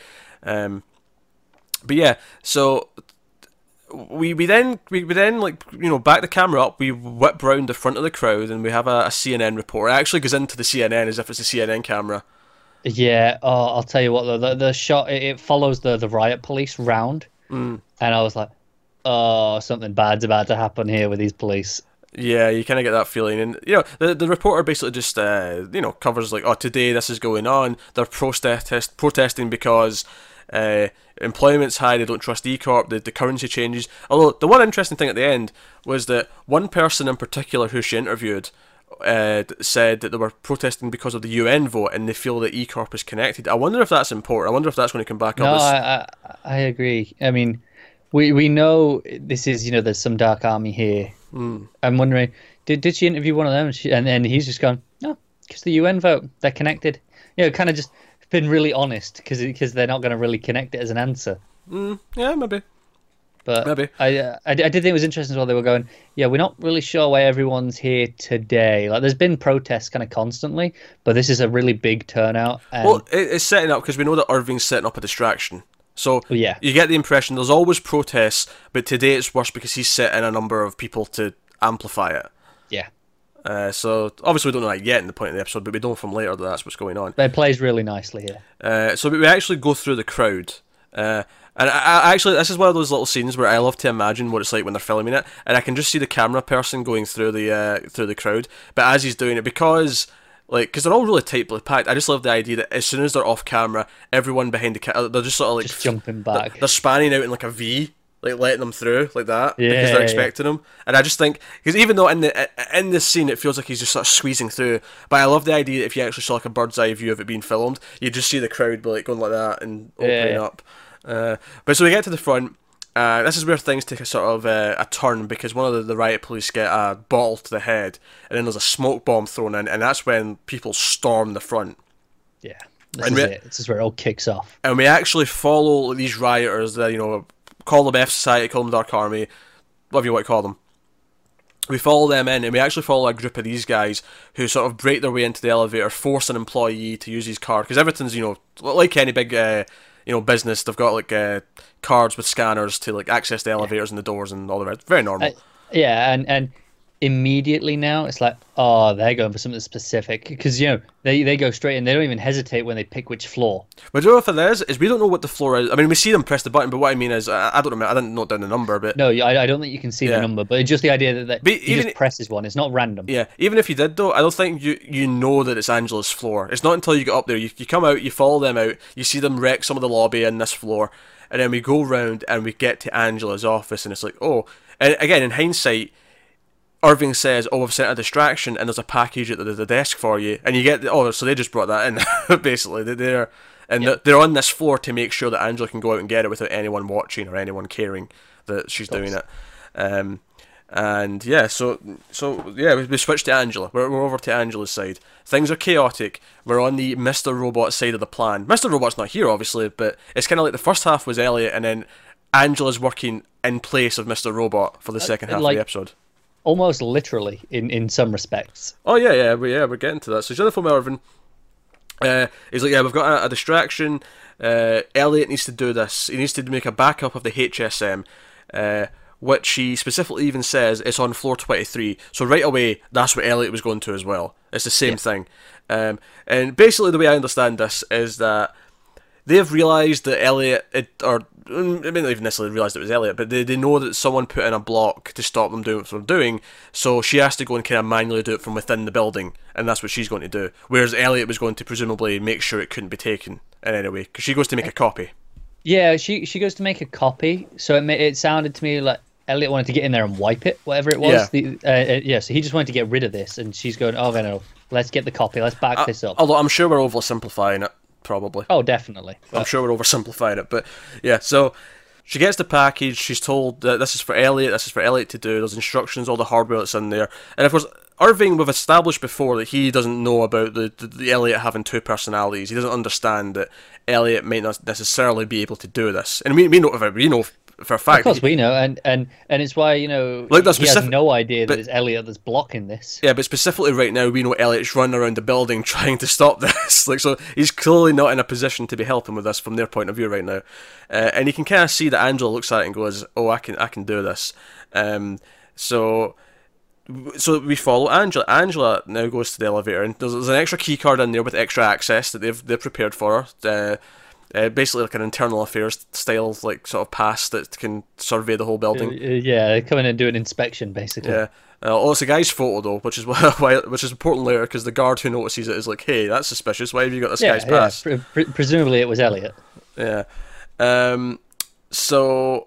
But yeah, so... We then like, you know, back the camera up, we whip round the front of the crowd and we have a CNN reporter. It actually goes into the CNN as if it's a CNN camera. Yeah, oh, I'll tell you what, the shot, it follows the riot police round, and I was like, oh, something bad's about to happen here with these police. Yeah, you kind of get that feeling. And, you know, the reporter basically just, you know, covers, like, oh, today this is going on, they're protesting because... employment's high, they don't trust E Corp, the currency changes. Although the one interesting thing at the end was that one person in particular who she interviewed said that they were protesting because of the UN vote and they feel that E Corp is connected. I wonder if that's important. I wonder if that's going to come back up. I agree. I mean, we know this is, you know, there's some dark army here. I'm wondering, did she interview one of them? And then he's just gone, no, because the UN vote, they're connected. You know, kind of just been really honest because they're not going to really connect it as an answer. Yeah, maybe. But maybe. I did think it was interesting as well. They were going, yeah, we're not really sure why everyone's here today. Like, there's been protests kind of constantly, but this is a really big turnout. And... Well, it's setting up because we know that Irving's setting up a distraction. So yeah, you get the impression there's always protests, but today it's worse because he's set in a number of people to amplify it. Yeah. So obviously we don't know that yet in the point of the episode, but we know from later that that's what's going on. But it plays really nicely here. So we actually go through the crowd, and I actually, this is one of those little scenes where I love to imagine what it's like when they're filming it, and I can just see the camera person going through the crowd. But as he's doing it, because like, because they're all really tightly packed. I just love the idea that as soon as they're off camera, everyone behind the camera, they're just sort of like just jumping back. They're spanning out in like a V, like letting them through like that, because they're expecting him. And I just think, because even though in this scene it feels like he's just sort of squeezing through, but I love the idea that if you actually saw like a bird's eye view of it being filmed, you just see the crowd like going like that and opening up. But so we get to the front. This is where things take a sort of a turn, because one of the riot police get a bottle to the head, and then there's a smoke bomb thrown in, and that's when people storm the front. Yeah, this is where it all kicks off. And we actually follow these rioters that, you know, call them F Society, call them Dark Army, whatever you want to call them. We follow them in, and we actually follow a group of these guys who sort of break their way into the elevator, force an employee to use his card, because everything's, you know, like any big... you know, business, they've got like cards with scanners to like access the elevators and the doors and all the rest. Very normal. And immediately now it's like, oh, they're going for something specific, because, you know, they go straight in. They don't even hesitate when they pick which floor. But do you know if it is we don't know what the floor is. I mean, we see them press the button, but what I mean is, I don't remember. I didn't note down the number, but no, I don't think you can see the number, but it's just the idea that he just presses one. It's not random. Yeah, even if you did though, I don't think you know that it's Angela's floor. It's not until you get up there. You come out, you follow them out, you see them wreck some of the lobby in this floor, and then we go round and we get to Angela's office, and it's like, oh, and again, in hindsight, Irving says, oh, I've sent a distraction, and there's a package at the desk for you. And you get, oh, so they just brought that in, basically. They're on this floor to make sure that Angela can go out and get it without anyone watching or anyone caring that she's doing it. We switch to Angela. We're over to Angela's side. Things are chaotic. We're on the Mr. Robot side of the plan. Mr. Robot's not here, obviously, but it's kind of like the first half was Elliot, and then Angela's working in place of Mr. Robot for the second half of the episode. Almost literally, in some respects. Oh, we're getting to that. So Jennifer Melvin is like, we've got a distraction. Elliot needs to do this. He needs to make a backup of the HSM, which he specifically even says it's on floor 23. So right away, that's what Elliot was going to as well. It's the same thing. And basically the way I understand this is that they've realised that Elliot... I mean, not even necessarily realised it was Elliot, but they know that someone put in a block to stop them doing what they're doing, so she has to go and kind of manually do it from within the building, and that's what she's going to do. Whereas Elliot was going to presumably make sure it couldn't be taken in any way, because she goes to make a copy. Yeah, she goes to make a copy, so it sounded to me like Elliot wanted to get in there and wipe it, whatever it was. So he just wanted to get rid of this, and she's going, oh, no, let's get the copy, let's back this up. Although I'm sure we're oversimplifying it. Probably. Oh, definitely. I'm sure we're oversimplifying it, but yeah. So she gets the package. She's told that this is for Elliot. This is for Elliot to do. There's instructions, all the hardware that's in there, and of course, Irving, we've established before that he doesn't know about the Elliot having two personalities. He doesn't understand that Elliot may not necessarily be able to do this, and we know for a fact. Of course, we know, and it's why, you know, like, he has no idea that it's Elliot that's blocking this. Yeah, but specifically right now, we know Elliot's running around the building trying to stop this. Like, so he's clearly not in a position to be helping with this from their point of view right now. And you can kind of see that Angela looks at it and goes, "Oh, I can do this." So we follow Angela. Angela now goes to the elevator, and there's an extra key card in there with extra access that they've prepared for her. Basically like an internal affairs style, like, sort of pass that can survey the whole building. They come in and do an inspection, basically. Yeah. It's a guy's photo, though, which is important later, because the guard who notices it is like, hey, that's suspicious. Why have you got this guy's pass? Presumably it was Elliot. Yeah. She was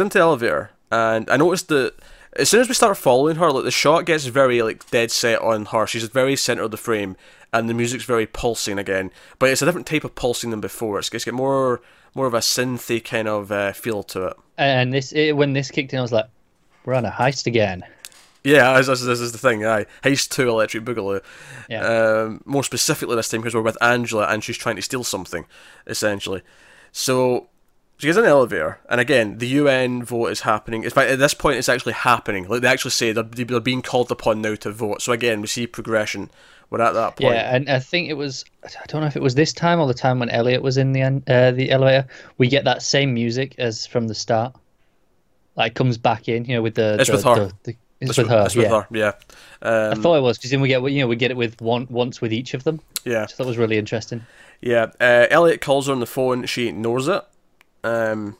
into the elevator, and I noticed that as soon as we start following her, like, the shot gets very, like, dead set on her. She's very centre of the frame, and the music's very pulsing again. But it's a different type of pulsing than before. It's got more of a synthy kind of feel to it. And when this kicked in, I was like, we're on a heist again. Yeah, this is the thing. Heist 2 Electric Boogaloo. Yeah. More specifically this time, because we're with Angela, and she's trying to steal something, essentially. So... she gets in an elevator, and again, the UN vote is happening. In fact, at this point, it's actually happening. Like, they actually say they're being called upon now to vote. So again, we see progression. We're at that point. Yeah, and I think it was... I don't know if it was this time or the time when Elliot was in the elevator. We get that same music as from the start. Like, comes back in, you know, with the... It's with her. It's with her. It's with her, yeah. I thought it was, because then we get it with once with each of them. Yeah. Which I thought was really interesting. Yeah. Elliot calls her on the phone. She ignores it. And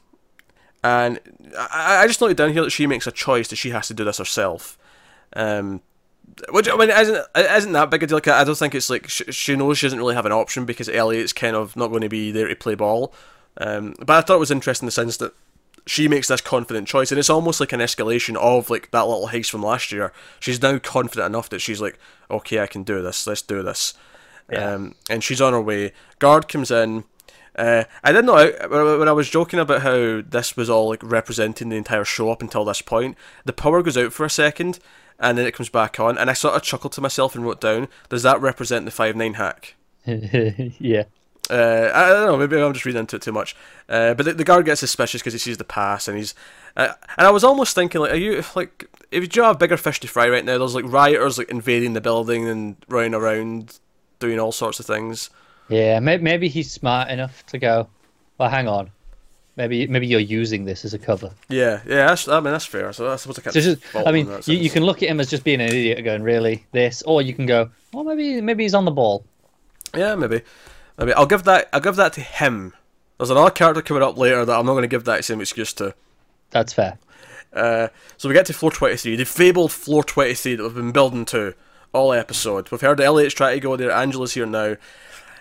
I just noted down here that she makes a choice that she has to do this herself. Which, I mean, isn't that big a deal? I don't think it's like, she knows she doesn't really have an option because Elliot's kind of not going to be there to play ball. But I thought it was interesting in the sense that she makes this confident choice, and it's almost like an escalation of like that little heist from last year. She's now confident enough that she's like, okay, I can do this, let's do this. Yeah. And she's on her way. Guard comes in. I didn't know, when I was joking about how this was all like representing the entire show up until this point, the power goes out for a second, and then it comes back on, and I sort of chuckled to myself and wrote down, does that represent the 5-9 hack? Yeah. I don't know, maybe I'm just reading into it too much. But the guard gets suspicious because he sees the pass, and he's... and I was almost thinking, like, are you, like, if you have bigger fish to fry right now, there's, like, rioters, like, invading the building and running around doing all sorts of things. Yeah, maybe he's smart enough to go, well, hang on. Maybe you're using this as a cover. Yeah. That's fair. So I suppose I can't. You can look at him as just being an idiot, going, really this, or you can go, oh, maybe he's on the ball. Yeah, maybe I'll give that to him. There's another character coming up later that I'm not going to give that same excuse to. That's fair. So we get to floor 23, the fabled floor 23 that we've been building to all episode. We've heard Elliot's trying to go there. Angela's here now.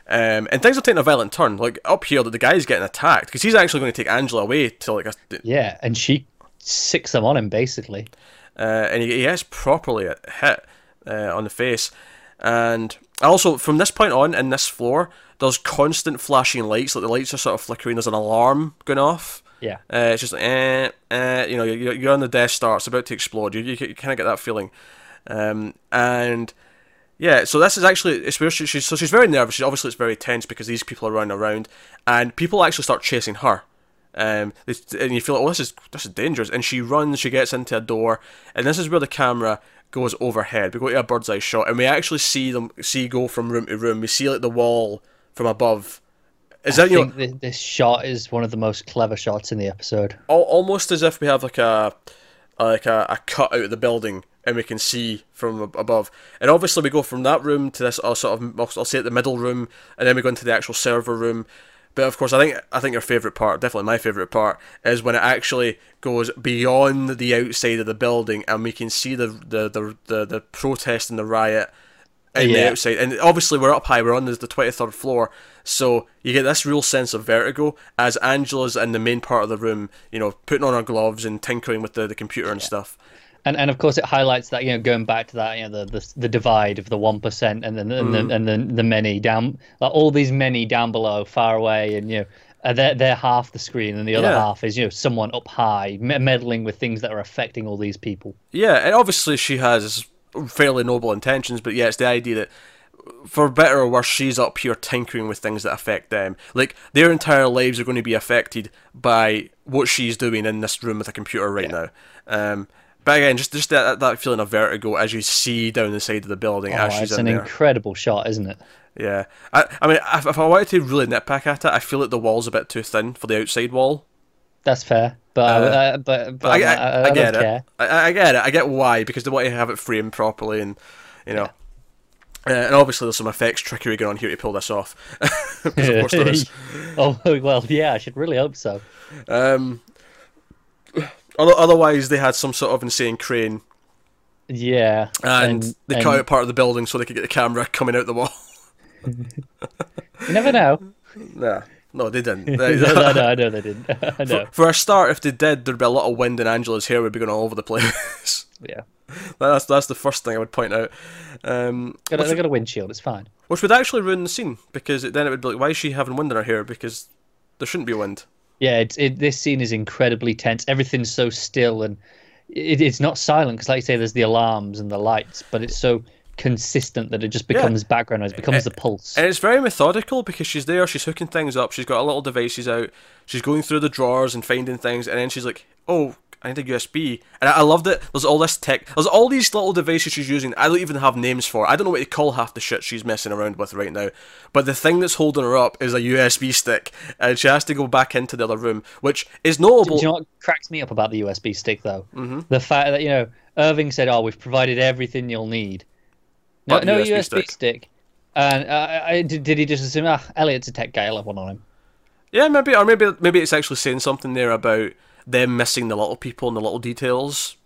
And things are taking a violent turn. Like, up here, that the guy's getting attacked, because he's actually going to take Angela away to, like... Yeah, and she sicks them on him, basically. And he gets properly hit on the face. And also, from this point on, in this floor, there's constant flashing lights. Like, the lights are sort of flickering. There's an alarm going off. Yeah. It's just like, you know, you're on the Death Star. It's about to explode. You kind of get that feeling. And... yeah, so this is actually, it's where she's very nervous. She obviously it's very tense because these people are running around, and people actually start chasing her. And you feel like, oh, this is dangerous. And she runs, she gets into a door, and this is where the camera goes overhead. We go to a bird's eye shot, and we actually see them go from room to room. We see like the wall from above. This shot is one of the most clever shots in the episode. Almost as if we have like a cut out of the building, and we can see from above. And obviously we go from that room to this sort of, I'll say, at the middle room, and then we go into the actual server room. But of course, I think your favourite part, definitely my favourite part, is when it actually goes beyond the outside of the building, and we can see the protest and the riot in the outside. And obviously we're up high, we're on the 23rd floor, so you get this real sense of vertigo as Angela's in the main part of the room, you know, putting on her gloves and tinkering with the computer and stuff. And of course it highlights that, you know, going back to that, you know, the divide of the 1% and then the many down, like all these many down below, far away, and, you know, they're half the screen, and the other half is, you know, someone up high meddling with things that are affecting all these people. Yeah, and obviously she has fairly noble intentions, but yeah, it's the idea that, for better or worse, she's up here tinkering with things that affect them. Like, their entire lives are going to be affected by what she's doing in this room with a computer right now. But again, just that feeling of vertigo as you see down the side of the building as she's in there. It's an incredible shot, isn't it? Yeah. I mean, if I wanted to really nitpick at it, I feel like the wall's a bit too thin for the outside wall. That's fair. But I get it. I get it. I get why, because they want to have it framed properly, and, you know. Yeah. And obviously there's some effects trickery going on here to pull this off. Because of course there is. Oh, well, yeah, I should really hope so. Otherwise, they had some sort of insane crane. Yeah. And they cut out part of the building so they could get the camera coming out the wall. You never know. Nah. No, they didn't. No, I know they didn't. I know. For a start, if they did, there'd be a lot of wind, and Angela's hair would be going all over the place. Yeah. That's the first thing I would point out. They've got a windshield, it's fine. Which would actually ruin the scene, because then it would be like, why is she having wind in her hair? Because there shouldn't be wind. Yeah, this scene is incredibly tense. Everything's so still, and it's not silent, because, like you say, there's the alarms and the lights, but it's so consistent that it just becomes background noise, becomes the pulse. And it's very methodical, because she's there, she's hooking things up, she's got her little devices out, she's going through the drawers and finding things, and then she's like, oh, I need a USB. And I love that there's all this tech, there's all these little devices she's using, I don't even have names for. I don't know what to call half the shit she's messing around with right now. But the thing that's holding her up is a USB stick, and she has to go back into the other room, which is notable. Do you know what cracks me up about the USB stick, though? Mm-hmm. The fact that, you know, Irving said, oh, we've provided everything you'll need. No USB stick. And did he just assume, Elliot's a tech guy, I'll have one on him? Yeah, maybe, or maybe it's actually saying something there about them missing the little people and the little details.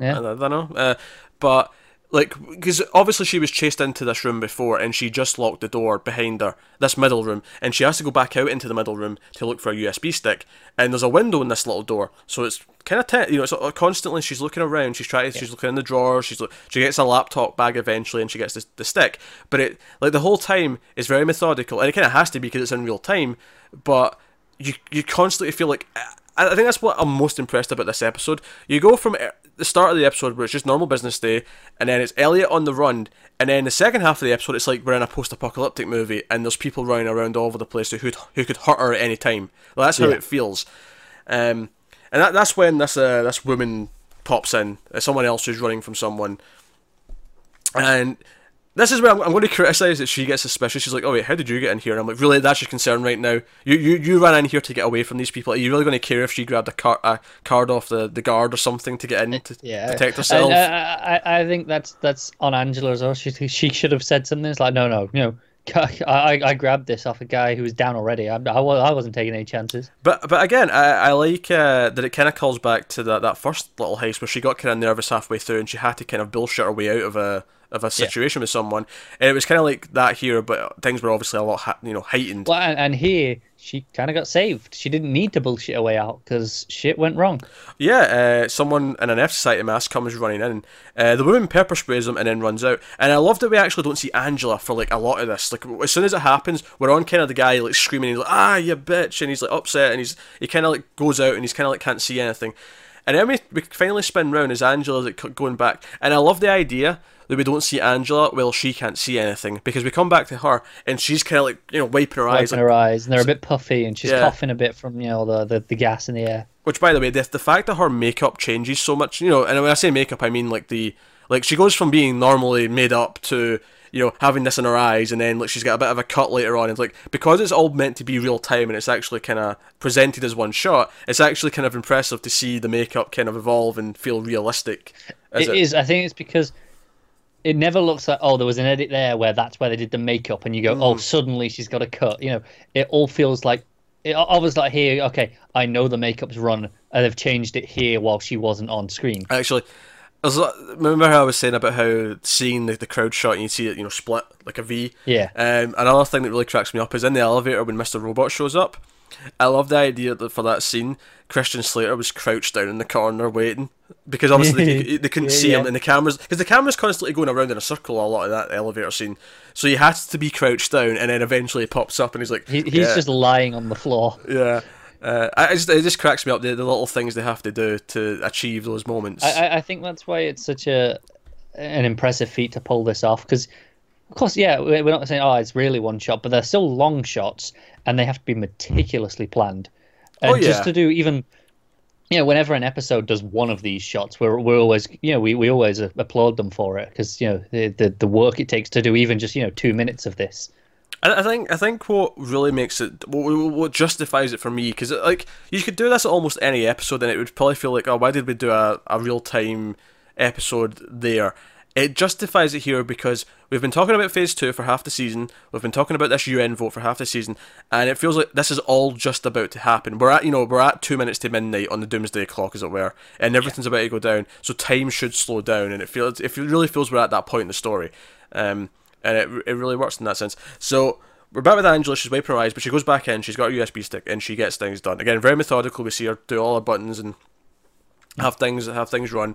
Yeah. I don't know. But Like, because obviously she was chased into this room before and she just locked the door behind her, this middle room, and she has to go back out into the middle room to look for a USB stick, and there's a window in this little door, so it's kind of, it's constantly, she's looking around, she's trying, she's looking in the drawer, she gets a laptop bag eventually and she gets the stick, but it, like, the whole time is very methodical, and it kind of has to be because it's in real time, but you constantly feel like, I think that's what I'm most impressed about this episode. You go from the start of the episode where it's just normal business day, and then it's Elliot on the run, and then the second half of the episode it's like we're in a post-apocalyptic movie and there's people running around all over the place who could hurt her at any time. Well, that's how it feels. And that's when this woman pops in, someone else who's running from someone. And this is where I'm going to criticise that she gets suspicious. She's like, oh wait, how did you get in here? And I'm like, really, that's your concern right now? You ran in here to get away from these people. Are you really going to care if she grabbed a card off the guard or something to get in to protect herself? I think that's on Angela as well. She should have said something. It's like, no. I grabbed this off a guy who was down already. I wasn't taking any chances. But again, I like that it kind of calls back to that first little heist where she got kind of nervous halfway through and she had to kind of bullshit her way out of a situation with someone. And it was kind of like that here, but things were obviously a lot heightened. Well, and here she kind of got saved. She didn't need to bullshit her way out because shit went wrong. Yeah, someone in an F Society mask comes running in. The woman pepper sprays him and then runs out. And I love that we actually don't see Angela for like a lot of this. Like, as soon as it happens, we're on kind of the guy like screaming. He's like, ah, you bitch, and he's like upset, and he kind of like goes out and he's kind of like can't see anything. And then we finally spin round as Angela's going back. And I love the idea that we don't see Angela, well, she can't see anything, because we come back to her, and she's kind of like, wiping her eyes. Wiping her eyes, and they're a bit puffy, and she's coughing a bit from, the gas in the air. Which, by the way, the fact that her makeup changes so much, and when I say makeup, I mean, like, she goes from being normally made up to, having this in her eyes, and then, like, she's got a bit of a cut later on, and, like, because it's all meant to be real time, and it's actually kind of presented as one shot, it's actually kind of impressive to see the makeup kind of evolve and feel realistic. It is, I think it's because it never looks like, oh, there was an edit there where that's where they did the makeup, and you go, oh, suddenly she's got a cut. It all feels like, I was like, here, okay, I know the makeup's run, and they've changed it here while she wasn't on screen. Actually, remember how I was saying about how seeing the crowd shot and you see it, split like a V? Yeah. Another thing that really cracks me up is in the elevator when Mr. Robot shows up. I love the idea that for that scene, Christian Slater was crouched down in the corner waiting, because obviously they couldn't see him, and the camera's constantly going around in a circle a lot of that elevator scene, so he has to be crouched down, and then eventually he pops up and he's like, he's just lying on the floor. Yeah. It just cracks me up, the little things they have to do to achieve those moments. I think that's why it's such an impressive feat to pull this off, because of course, we're not saying, oh, it's really one shot, but they're still long shots, and they have to be meticulously planned. And just to do even, whenever an episode does one of these shots, we're always, we always applaud them for it, because, the work it takes to do even just, 2 minutes of this. I think what really makes it, what justifies it for me, because like, you could do this at almost any episode, and it would probably feel like, oh, why did we do a real-time episode there? It justifies it here because we've been talking about Phase 2 for half the season, we've been talking about this UN vote for half the season, and it feels like this is all just about to happen. We're at 2 minutes to midnight on the doomsday clock, as it were, and everything's about to go down, so time should slow down, and it really feels we're at that point in the story. And it really works in that sense. So we're back with Angela, she's wiping her eyes, but she goes back in, she's got a USB stick, and she gets things done. Again, very methodical, we see her do all her buttons and have things run.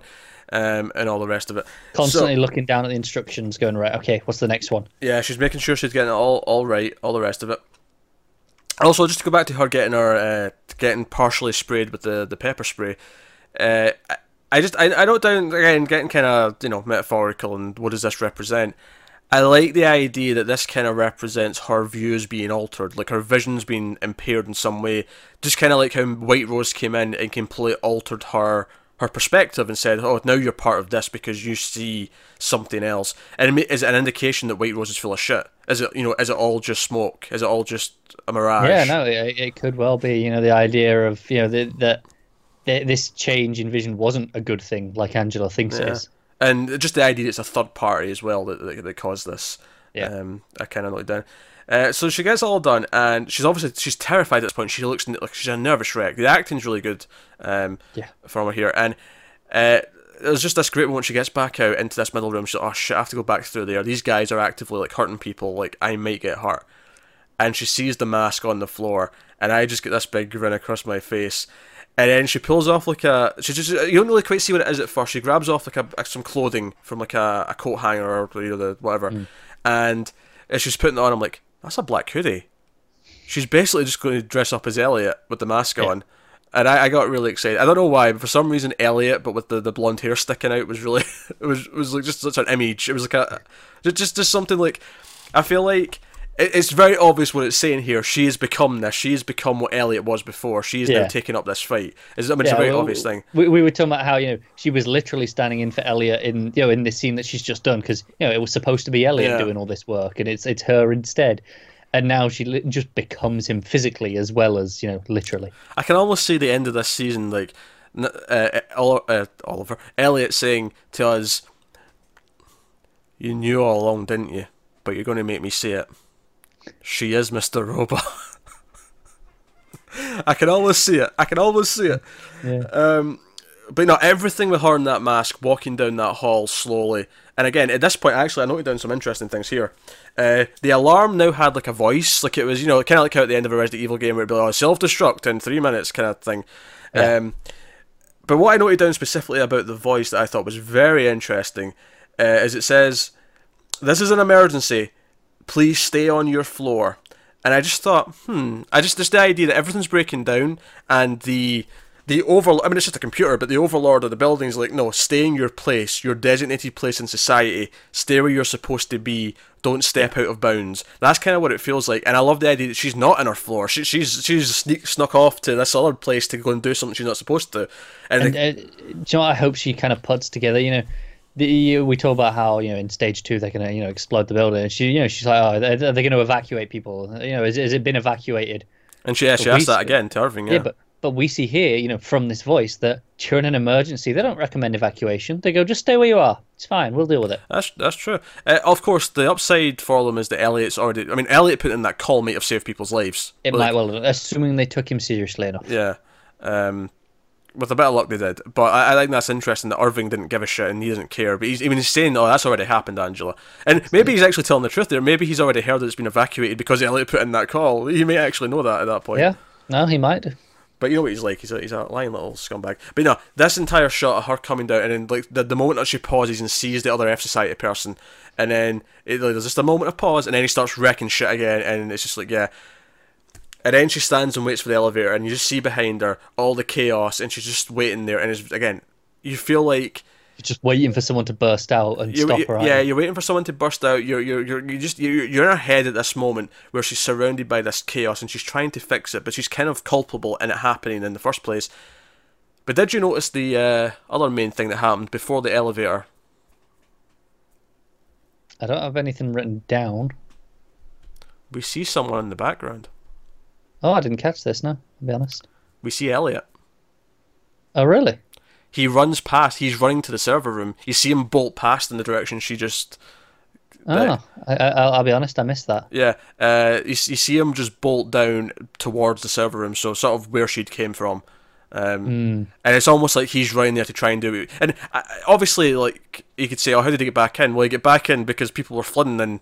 And all the rest of it. Constantly looking down at the instructions, going, right, okay, what's the next one? Yeah, she's making sure she's getting it all right, all the rest of it. Also, just to go back to her getting partially sprayed with the pepper spray, I don't down again getting kind of metaphorical and what does this represent. I like the idea that this kind of represents her views being altered, like her vision's being impaired in some way, just kind of like how White Rose came in and completely altered her perspective and said, oh, now you're part of this because you see something else. And is it an indication that White Rose is full of shit? Is it, is it all just smoke? Is it all just a mirage? Yeah, no, it could well be, the idea of, that this change in vision wasn't a good thing like Angela thinks it is. And just the idea that it's a third party as well that caused this. Yeah. I kind of knocked down. So she gets it all done, and she's terrified at this point. She looks like she's a nervous wreck. The acting's really good from her here, and there's just this great moment she gets back out into this middle room. She's like, oh shit, I have to go back through there. These guys are actively like hurting people. Like, I might get hurt. And she sees the mask on the floor, and I just get this big grin across my face. And then she pulls off like a... she just, you don't really quite see what it is at first. She grabs off like some clothing from like a coat hanger or you know, the whatever. Mm. And as she's putting it on, I'm like, that's a black hoodie. She's basically just going to dress up as Elliot with the mask on. And I got really excited. I don't know why, but for some reason Elliot, but with the blonde hair sticking out, was really... it was like just such an image. It was like a... Just something like... I feel like... it's very obvious what it's saying here. She has become this. She has become what Elliot was before. She is now taking up this fight. It's a very obvious thing. We were talking about how, you know, she was literally standing in for Elliot in, you know, in this scene that she's just done, because, you know, it was supposed to be Elliot doing all this work, and it's her instead. And now she just becomes him physically as well as, you know, literally. I can almost see the end of this season, like Oliver, Elliot saying to us, "You knew all along, didn't you? But you're going to make me see it. She is Mr. Robot." I can almost see it. Yeah. But no, everything with her in that mask, walking down that hall slowly. And again, at this point, actually, I noted down some interesting things here. The alarm now had like a voice, like it was, you know, kind of like how at the end of a Resident Evil game where it'd be like, oh, self-destruct in 3 minutes kind of thing. Yeah. But what I noted down specifically about the voice that I thought was very interesting is it says, "This is an emergency. Please stay on your floor." And I just thought, just the idea that everything's breaking down and the overlord, I mean, it's just a computer, but the overlord of the building's like, no, stay in your place, your designated place in society, stay where you're supposed to be, don't step out of bounds. That's kind of what it feels like. And I love the idea that she's not on her floor. She's snuck off to this other place to go and do something she's not supposed to. And do you know what I hope she kind of puts together, you know, we talk about how, you know, in stage 2 they're gonna, you know, explode the building. And she, you know, she's like, oh, are they gonna evacuate people? You know, has it been evacuated? And she asked that again to Irving. Yeah, but we see here, you know, from this voice that during an emergency they don't recommend evacuation. They go, just stay where you are. It's fine. We'll deal with it. That's true. Of course, the upside for them is that Elliot's already. I mean, Elliot put in that call, mate, of saved people's lives. It might well, assuming they took him seriously enough. Yeah. With a bit of luck, they did. But I think that's interesting that Irving didn't give a shit and he doesn't care. But he's saying, oh, that's already happened, Angela. And maybe he's actually telling the truth there. Maybe he's already heard that it's been evacuated because Elliot put in that call. He may actually know that at that point. Yeah, no, he might. But you know what he's like. He's a lying little scumbag. But no, this entire shot of her coming down, and then like the moment that she pauses and sees the other F Society person, and then there's just a moment of pause, and then he starts wrecking shit again, and it's just like, yeah. And then she stands and waits for the elevator, and you just see behind her all the chaos, and she's just waiting there. And it's, again, you feel like you're just waiting for someone to burst out and stop her. Yeah, you're waiting for someone to burst out. You're in her head at this moment where she's surrounded by this chaos, and she's trying to fix it, but she's kind of culpable in it happening in the first place. But did you notice the other main thing that happened before the elevator? I don't have anything written down. We see someone in the background. Oh, I didn't catch this, no, I'll be honest. We see Elliot. Oh, really? He runs past, he's running to the server room. You see him bolt past in the direction she just... Oh, I'll be honest, I missed that. Yeah, you see him just bolt down towards the server room, so sort of where she'd came from. And it's almost like he's running there to try and do it. And obviously, like, you could say, oh, how did he get back in? Well, he got back in because people were flooding in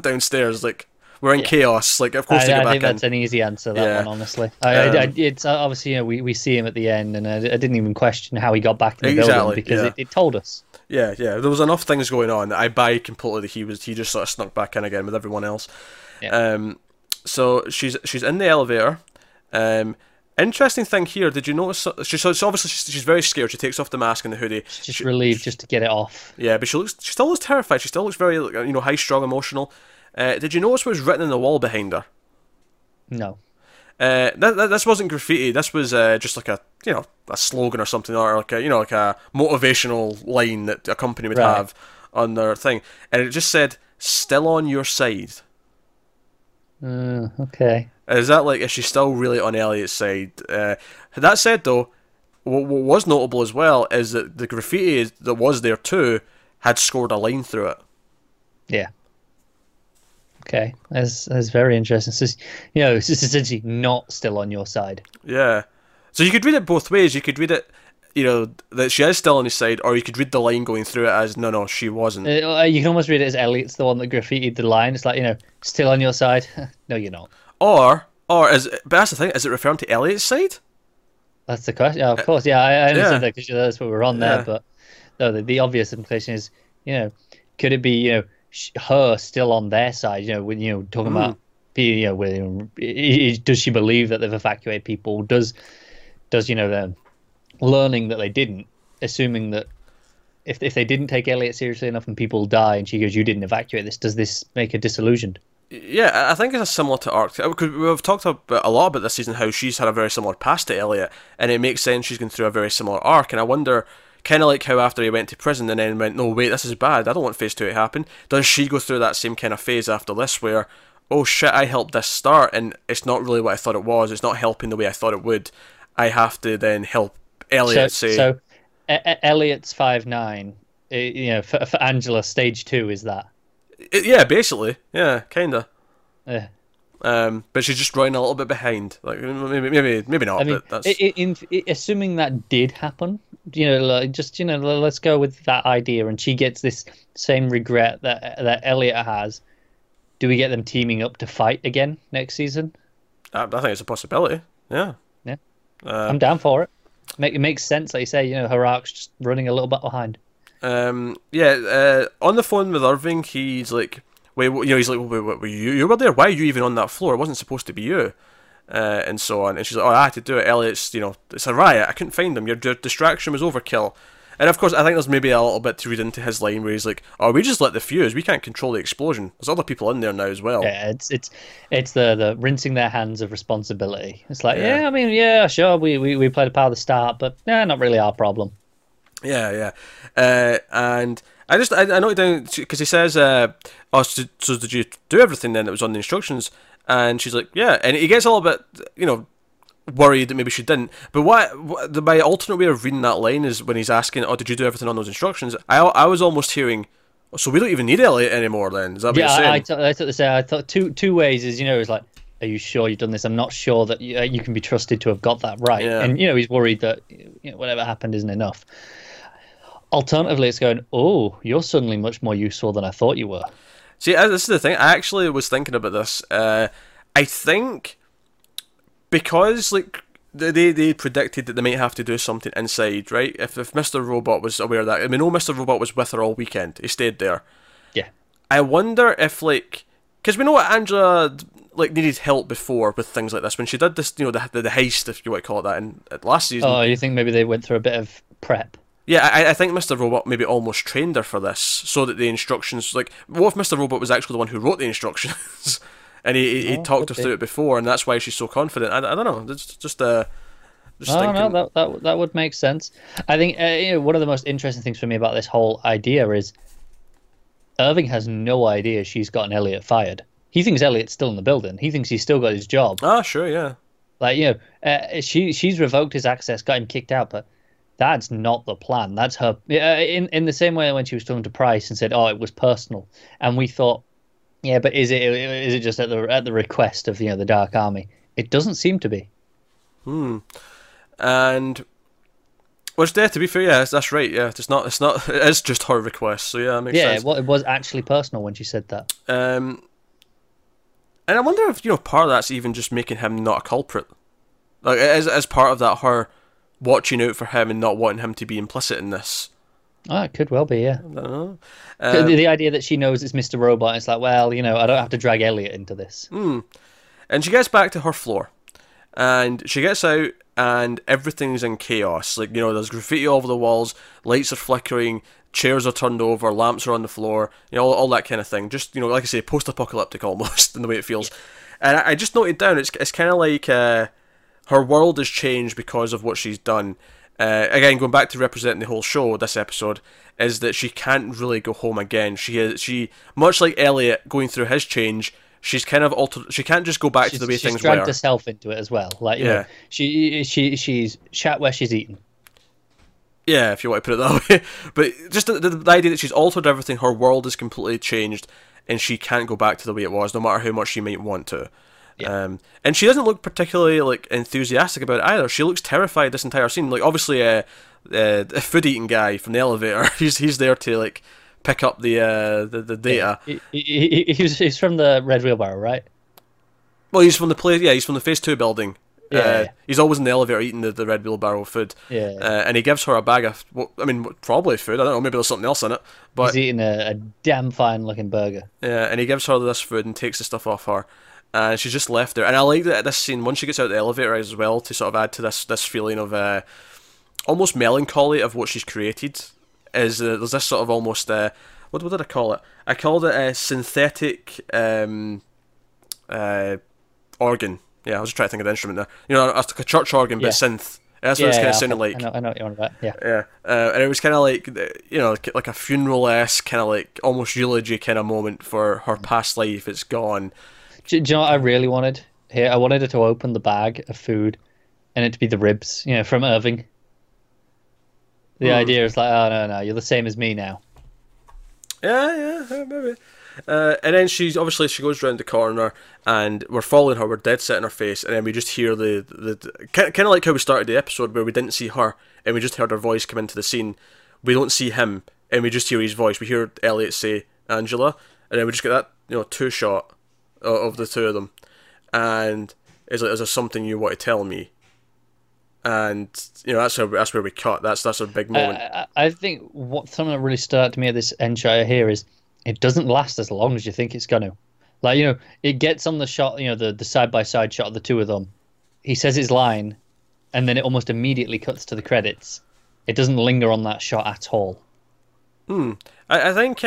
downstairs, like... We're in chaos, like, of course they go back in. I think that's an easy answer, that one, honestly. It's obviously, you know, we see him at the end, and I didn't even question how he got back in the building, because it told us. Yeah, there was enough things going on that I buy completely that he just sort of snuck back in again with everyone else. Yeah. So she's in the elevator. Interesting thing here, did you notice, she's very scared, she takes off the mask and the hoodie. She's just relieved just to get it off. Yeah, but she still looks terrified, she still looks very, you know, high-strung, emotional. Did you notice what was written on the wall behind her? No. This wasn't graffiti. This was just like a, you know, a slogan or something, or like a, you know, like a motivational line that a company would have on their thing, and it just said "Still on your side." Okay. Is that like, is she still really on Elliot's side? That said, though, what was notable as well is that the graffiti that was there too had scored a line through it. Yeah. Okay, that's very interesting. So, you know, it's essentially not still on your side. Yeah. So you could read it both ways. You could read it, you know, that she is still on his side, or you could read the line going through it as, no, she wasn't. You can almost read it as Elliot's the one that graffitied the line. It's like, you know, still on your side. No, you're not. But that's the thing, is it referring to Elliot's side? That's the question. Oh, of course, yeah, I understand that because that's what we're on there, but no, the obvious implication is, you know, could it be, you know, her still on their side, you know, when you know talking about, you know, does she believe that they've evacuated people? Does you know, them learning that they didn't, assuming that if they didn't take Elliot seriously enough and people die, and she goes, "You didn't evacuate this," does this make her disillusioned? Yeah, I think it's similar to Arc. We've talked a lot about this season how she's had a very similar past to Elliot, and it makes sense she's going through a very similar arc. And I wonder, kind of like how after he went to prison and then went, no, wait, this is bad, I don't want phase 2 to happen, does she go through that same kind of phase after this where, oh shit, I helped this start and it's not really what I thought it was, it's not helping the way I thought it would, I have to then help Elliot say... So, Elliot's 5'9", you know, for Angela, stage 2 is that? Yeah, basically, yeah, kind of. Yeah. But she's just running a little bit behind. Like maybe not. I mean, but that's... Assuming that did happen, you know, like, just, you know, let's go with that idea. And she gets this same regret that Elliot has. Do we get them teaming up to fight again next season? I think it's a possibility. Yeah. I'm down for it. It makes sense, like you say. You know, her arc's just running a little bit behind. On the phone with Irving, he's like, wait, you know, he's like, what were you? You were there. Why are you even on that floor? It wasn't supposed to be you, and so on. And she's like, oh, I had to do it. Elliot's, you know, it's a riot. I couldn't find him. Your distraction was overkill. And of course, I think there's maybe a little bit to read into his line where he's like, oh, we just lit the fuse. We can't control the explosion. There's other people in there now as well. Yeah, it's the rinsing their hands of responsibility. It's like, yeah I mean, yeah, sure, we played a part of the start, but not really our problem. Yeah. And. I noted down because he says, so did you do everything then that was on the instructions? And she's like, yeah. And he gets a little bit, you know, worried that maybe she didn't. But my alternate way of reading that line is when he's asking, oh, did you do everything on those instructions? I was almost hearing, oh, so we don't even need Elliot anymore then. Is that what you're saying? I thought two ways is, you know, it's like, are you sure you've done this? I'm not sure that you can be trusted to have got that right. Yeah. And, you know, he's worried that, you know, whatever happened isn't enough. Alternatively, it's going, oh, you're suddenly much more useful than I thought you were. See, this is the thing. I actually was thinking about this. I think because, like, they predicted that they might have to do something inside, right? If Mr. Robot was aware of that. I mean, no, Mr. Robot was with her all weekend. He stayed there. Yeah. I wonder if, like... Because we know what Angela... like needed help before with things like this when she did this, you know, the heist, if you want to call it that, in last season. Oh, you think maybe they went through a bit of prep? Yeah, I think Mr. Robot maybe almost trained her for this, so that the instructions, like, what if Mr. Robot was actually the one who wrote the instructions, and he talked her through it before, and that's why she's so confident. I don't know, just thinking. No, that would make sense. I think you know, one of the most interesting things for me about this whole idea is Irving has no idea she's gotten Elliot fired. He thinks Elliot's still in the building. He thinks he's still got his job. Ah, sure, yeah. Like, you know, she's revoked his access, got him kicked out, but that's not the plan. That's her... in the same way when she was talking to Price and said, oh, it was personal. And we thought, yeah, but is it just at the request of, you know, the Dark Army? It doesn't seem to be. And... Which, there, to be fair, yeah, that's right. Yeah, it's not. It is just her request, so yeah, it makes sense. Yeah, well, it was actually personal when she said that. And I wonder if, you know, part of that's even just making him not a culprit. Like, as part of that, her watching out for him and not wanting him to be implicit in this. Oh, it could well be, yeah. I don't know. The idea that she knows it's Mr. Robot, it's like, well, you know, I don't have to drag Elliot into this. And she gets back to her floor. And she gets out, and everything's in chaos. Like, you know, there's graffiti all over the walls, lights are flickering, chairs are turned over, lamps are on the floor, you know, all that kind of thing. Just, you know, like I say, post-apocalyptic almost in the way it feels. And I just noted down, it's kind of like her world has changed because of what she's done. Again, going back to representing the whole show, this episode, is that she can't really go home again. She much like Elliot going through his change, she's kind of altered. She can't just go back to the way things were. She's dragged herself into it as well. Like, you know, she's shat where she's eaten. Yeah, if you want to put it that way. But just the idea that she's altered everything, her world is completely changed, and she can't go back to the way it was, no matter how much she might want to. Yeah. And she doesn't look particularly, like, enthusiastic about it either. She looks terrified this entire scene. Like, obviously, a food-eating guy from the elevator. He's there to like pick up the data. He's from the Red Wheelbarrow, right? Well, he's from the place. Yeah, he's from the Phase 2 building. Yeah, yeah. He's always in the elevator eating the Red Wheelbarrow food. Yeah, yeah. And he gives her a bag of, well, I mean, probably food. I don't know. Maybe there's something else in it. But he's eating a damn fine-looking burger. Yeah, and he gives her this food and takes the stuff off her. And she's just left there. And I like that this scene, once she gets out of the elevator as well, to sort of add to this feeling of almost melancholy of what she's created, is there's this sort of almost, what did I call it? I called it a synthetic organ. Yeah, I was just trying to think of the instrument there. You know, like a church organ, but synth. That's what it's kind of sounded like. I know what you're on about, yeah. Yeah, and it was kind of like, you know, like a funeral-esque, kind of like almost eulogy kind of moment for her past life. It's gone. Do you know what I really wanted here? I wanted her to open the bag of food and it to be the ribs, you know, from Irving. The idea is like, oh, no, you're the same as me now. Yeah, maybe. And then she goes round the corner and we're following her, we're dead set in her face, and then we just hear the kind of like how we started the episode where we didn't see her and we just heard her voice come into the scene. We don't see him and we just hear his voice. We hear Elliot say Angela, and then we just get that, you know, two shot of the two of them, and it's like, is there something you want to tell me? And you know, that's where we cut. That's a big moment. I think something that really stood out to me at this end shot here is it doesn't last as long as you think it's going to. Like, you know, it gets on the shot, you know, the side by side shot of the two of them. He says his line, and then it almost immediately cuts to the credits. It doesn't linger on that shot at all. I think.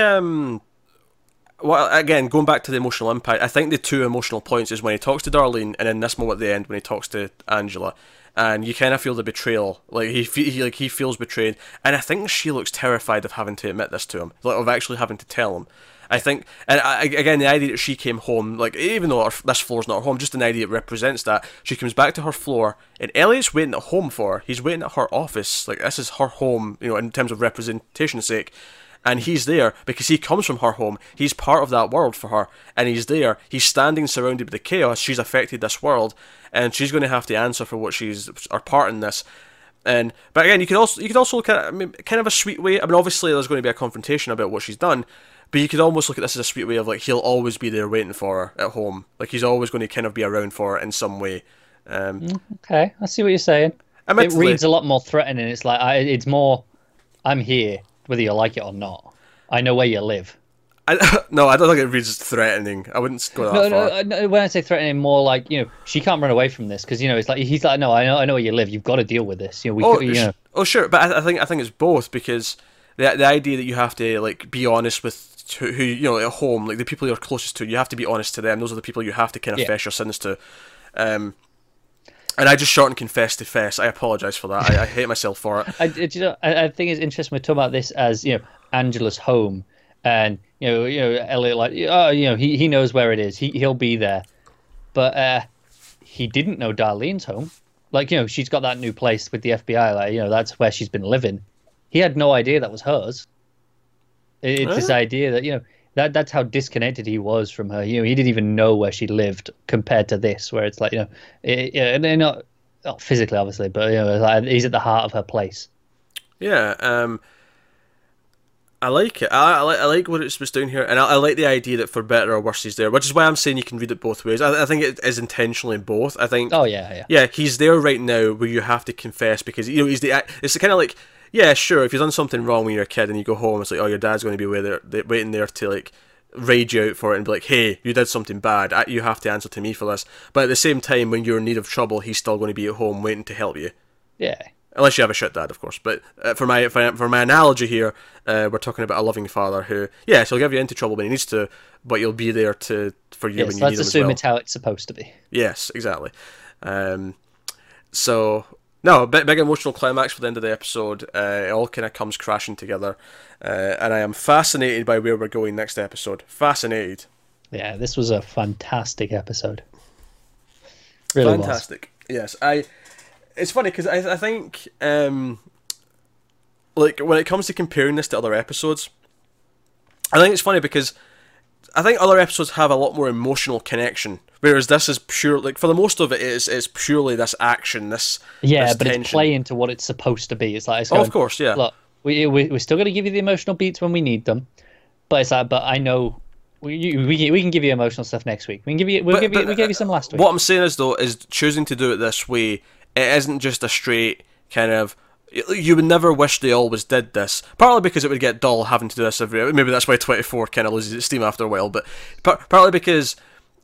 Well, again, going back to the emotional impact, I think the two emotional points is when he talks to Darlene, and in this moment at the end when he talks to Angela, and you kind of feel the betrayal. Like he feels betrayed, and I think she looks terrified of having to admit this to him, like of actually having to tell him. I think, and again, the idea that she came home, like even though this floor's not her home, just an idea that represents that she comes back to her floor, and Elliot's waiting at home for her. He's waiting at her office, like this is her home, you know, in terms of representation's sake. And he's there because he comes from her home. He's part of that world for her. And he's there. He's standing surrounded by the chaos. She's affected this world. And she's going to have to answer for what she's her part in this. And but again, you could also look at it, I mean, kind of a sweet way. I mean, obviously there's going to be a confrontation about what she's done. But you could almost look at this as a sweet way of like, he'll always be there waiting for her at home. Like he's always going to kind of be around for her in some way. Okay, I see what you're saying. It reads a lot more threatening. It's like, it's more, I'm here. Whether you like it or not, I know where you live. I don't think it reads as threatening. I wouldn't go that far. No, when I say threatening, more like, you know, she can't run away from this because, you know, it's like he's like, no, I know where you live. You've got to deal with this. You know, sure, but I think it's both, because the idea that you have to like be honest with who you know at home, like the people you're closest to, you have to be honest to them. Those are the people you have to kind of fess your sins to. And I just shortened confess to fess. I apologise for that. I hate myself for it. I think it's interesting we're talking about this as, you know, Angela's home, and you know, Elliot, like, oh, you know, he knows where it is. He'll be there, but he didn't know Darlene's home. Like, you know, she's got that new place with the FBI. Like, you know, that's where she's been living. He had no idea that was hers. It's this idea that, you know, that's how disconnected he was from her. You know, he didn't even know where she lived compared to this, where it's like, you know, not physically, obviously, but, you know, like, he's at the heart of her place. Yeah, I like it. I like what it was doing here, and I like the idea that for better or worse he's there, which is why I'm saying you can read it both ways. I think it is intentionally both. I think. Oh yeah. Yeah, he's there right now where you have to confess because, you know, he's the. It's kind of like. Yeah, sure, if you've done something wrong when you're a kid and you go home, it's like, oh, your dad's going to be waiting there to, like, rage you out for it and be like, hey, you did something bad, you have to answer to me for this. But at the same time, when you're in need of trouble, he's still going to be at home waiting to help you. Yeah. Unless you have a shit dad, of course. But for my analogy here, we're talking about a loving father who, so he'll get you into trouble when he needs to, but you'll be there for you when you need him as well. Let's assume it's how it's supposed to be. Yes, exactly. No, big emotional climax for the end of the episode. It all kind of comes crashing together. And I am fascinated by where we're going next episode. Fascinated. Yeah, this was a fantastic episode. Really fantastic. Was. Yes. It's funny because I think like when it comes to comparing this to other episodes, I think it's funny because I think other episodes have a lot more emotional connection Whereas this is pure, like, for the most of it, it's purely this action, this yeah, but tension. It's playing to what it's supposed to be. It's like, it's going, oh, of course, yeah. Look, we're still going to give you the emotional beats when we need them, but it's like, but I know we can give you emotional stuff next week. We can give you, we gave you some last week. What I'm saying is though, is choosing to do it this way, it isn't just a straight kind of. You would never wish they always did this, partly because it would get dull having to do this every. Maybe that's why 24 kind of loses its steam after a while, but partly because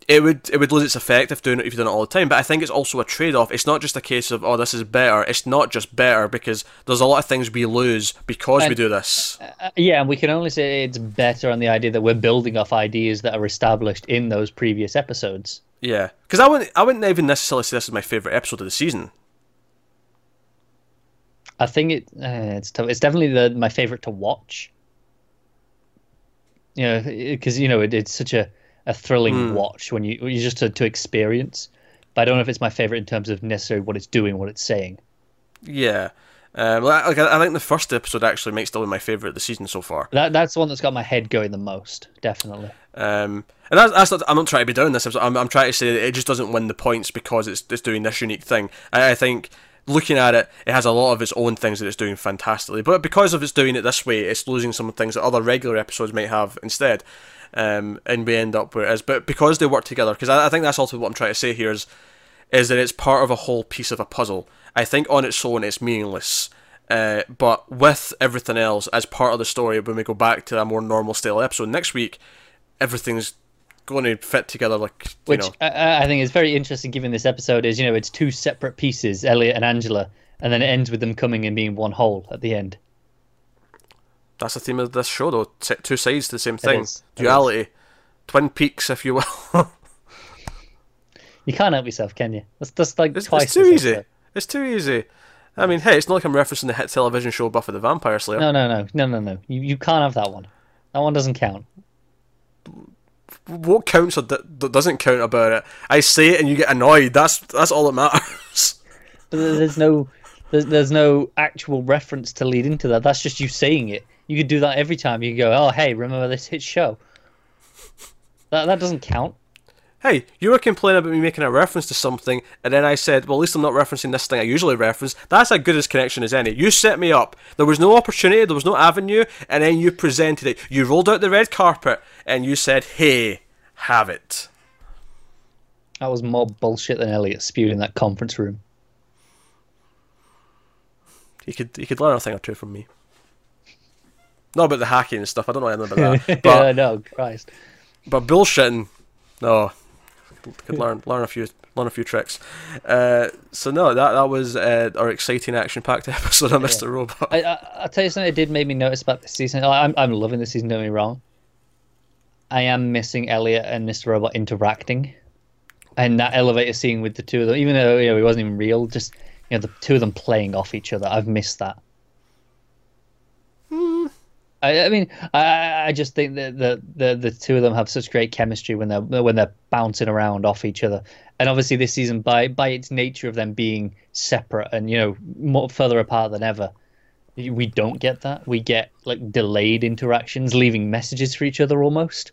it would lose its effect if you're doing it all the time. But I think it's also a trade-off. It's not just a case of, oh, this is better. It's not just better, because there's a lot of things we lose because we do this. Yeah, and we can only say it's better on the idea that we're building off ideas that are established in those previous episodes. Yeah, because I wouldn't even necessarily say this is my favourite episode of the season. I think it's tough. It's definitely my favorite to watch. You know, because you know it's such a thrilling watch when you just to experience. But I don't know if it's my favorite in terms of necessarily what it's doing, what it's saying. Yeah, like I think the first episode actually makes still my favorite of the season so far. That's the one that's got my head going the most, definitely. And that's not, I'm not trying to be down this episode. I'm trying to say that it just doesn't win the points because it's doing this unique thing. I think. Looking at it, it has a lot of its own things that it's doing fantastically, but because of it's doing it this way, it's losing some things that other regular episodes might have instead, and we end up where it is. But because they work together, because I think that's ultimately what I'm trying to say here is that it's part of a whole piece of a puzzle. I think on its own it's meaningless, but with everything else as part of the story, when we go back to a more normal style episode next week, everything's going to fit together, like you know. I think is very interesting. Given this episode is, you know, it's two separate pieces, Elliot and Angela, and then it ends with them coming and being one whole at the end. That's the theme of this show, though. Two sides to the same thing. Duality, Twin Peaks, if you will. You can't help yourself, can you? That's just like twice. It's too easy. It's too easy. I mean, hey, it's not like I'm referencing the hit television show Buffy the Vampire Slayer. No. You can't have that one. That one doesn't count. What counts or doesn't count about it? I say it and you get annoyed. That's all that matters. But there's no actual reference to lead into that. That's just you saying it. You could do that every time. You could go, oh hey, remember this hit show? That doesn't count. Hey, you were complaining about me making a reference to something, and then I said, well, at least I'm not referencing this thing I usually reference. That's as good a connection as any. You set me up. There was no opportunity, there was no avenue, and then you presented it. You rolled out the red carpet, and you said, hey, have it. That was more bullshit than Elliot spewed in that conference room. You could learn a thing or two from me. Not about the hacking and stuff, I don't know anything about that. But, no, Christ. But bullshitting, no. Could learn a few tricks. So no, that was our exciting, action-packed episode of Mr. Robot. I'll tell you something that did make me notice about this season. I'm loving this season. Don't get me wrong. I am missing Elliot and Mr. Robot interacting, and that elevator scene with the two of them, even though it wasn't even real. Just the two of them playing off each other. I've missed that. I mean, I just think that the two of them have such great chemistry when they're bouncing around off each other. And obviously this season, by its nature of them being separate and more further apart than ever, we don't get that. We get like delayed interactions, leaving messages for each other almost.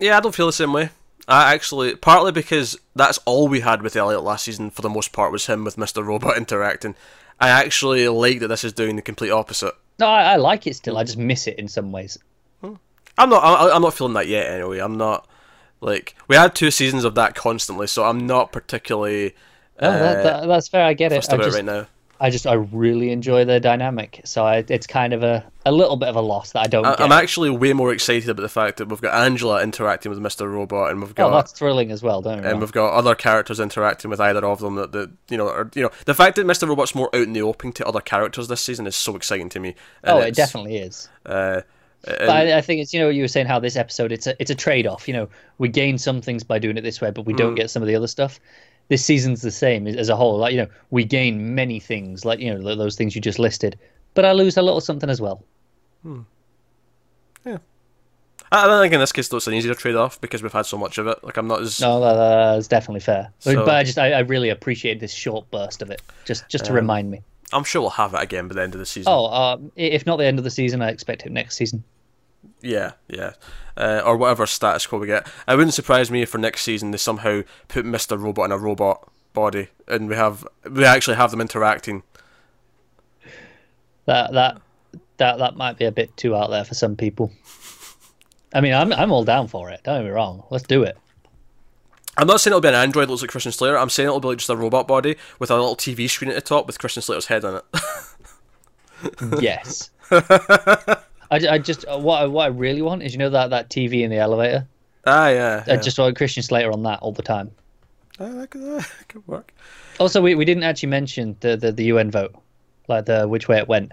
Yeah, I don't feel the same way. I actually, partly because that's all we had with Elliot last season for the most part was him with Mr. Robot interacting. I actually like that this is doing the complete opposite. No, I like it still. I just miss it in some ways. I'm not feeling that yet. Anyway, I'm not like we had two seasons of that constantly, so I'm not particularly. That's fair. I get it. I really enjoy their dynamic, so it's kind of a little bit of a loss that I don't. I'm actually way more excited about the fact that we've got Angela interacting with Mr. Robot, and we've got that's thrilling as well, don't you? And we've got other characters interacting with either of them. The fact that Mr. Robot's more out in the open to other characters this season is so exciting to me. And it definitely is. But I think it's you were saying how this episode it's a trade off. We gain some things by doing it this way, but we don't get some of the other stuff. This season's the same as a whole. Like we gain many things, like those things you just listed, but I lose a little something as well. Yeah, I don't think in this case though it's an easier trade-off because we've had so much of it. Like I'm not as that's definitely fair. So, but I really appreciate this short burst of it, just to remind me. I'm sure we'll have it again by the end of the season. If not the end of the season, I expect it next season. Yeah. Or whatever status quo we get. It wouldn't surprise me if for next season they somehow put Mr. Robot in a robot body and we actually have them interacting. That might be a bit too out there for some people. I mean, I'm all down for it. Don't get me wrong. Let's do it. I'm not saying it'll be an android that looks like Christian Slater. I'm saying it'll be like just a robot body with a little TV screen at the top with Christian Slater's head on it. Yes. I just what I really want is, you know, that TV in the elevator. Ah, yeah. I just want Christian Slater on that all the time. That could work. Also, we didn't actually mention the UN vote, like which way it went.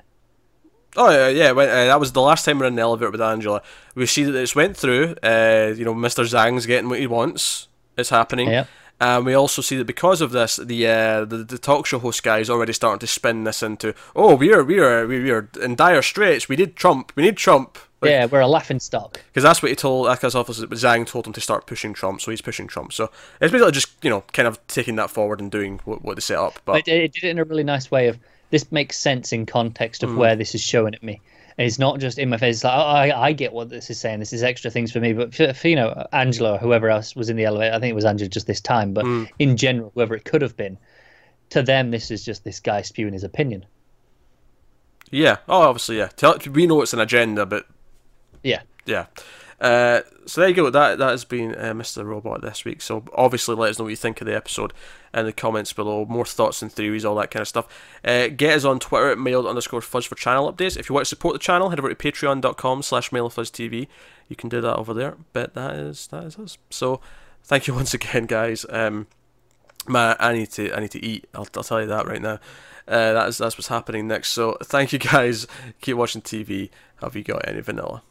Oh yeah. That was the last time we were in the elevator with Angela. We see that it's went through. You know, Mr. Zhang's getting what he wants. It's happening. Yeah. And we also see that because of this, the talk show host guy is already starting to spin this into, oh, we are in dire straits. We need Trump. We need Trump. Like, yeah, we're a laughing stock. Because that's what he told. That's obviously what Zhang told him to start pushing Trump. So he's pushing Trump. So it's basically just, you know, kind of taking that forward and doing what they set up. But it did it in a really nice way of, this makes sense in context of where this is showing at me. And it's not just in my face. It's like, oh, I get what this is saying. This is extra things for me. But for you know, Angela or whoever else was in the elevator, I think it was Angela just this time, but in general, whoever it could have been, to them, this is just this guy spewing his opinion. Yeah. Oh, obviously, yeah. We know it's an agenda, but... Yeah. Yeah. So there you go. That has been Mr. Robot this week. So obviously let us know what you think of the episode in the comments below. More thoughts and theories, all that kind of stuff. Get us on Twitter at mailed_fuzz for channel updates. If you want to support the channel, head over to patreon.com/mailedfuzztv. You can do that over there. But that is us. So thank you once again, guys. Man, I need to eat. I'll tell you that right now. That's what's happening next. So thank you, guys. Keep watching TV. Have you got any vanilla?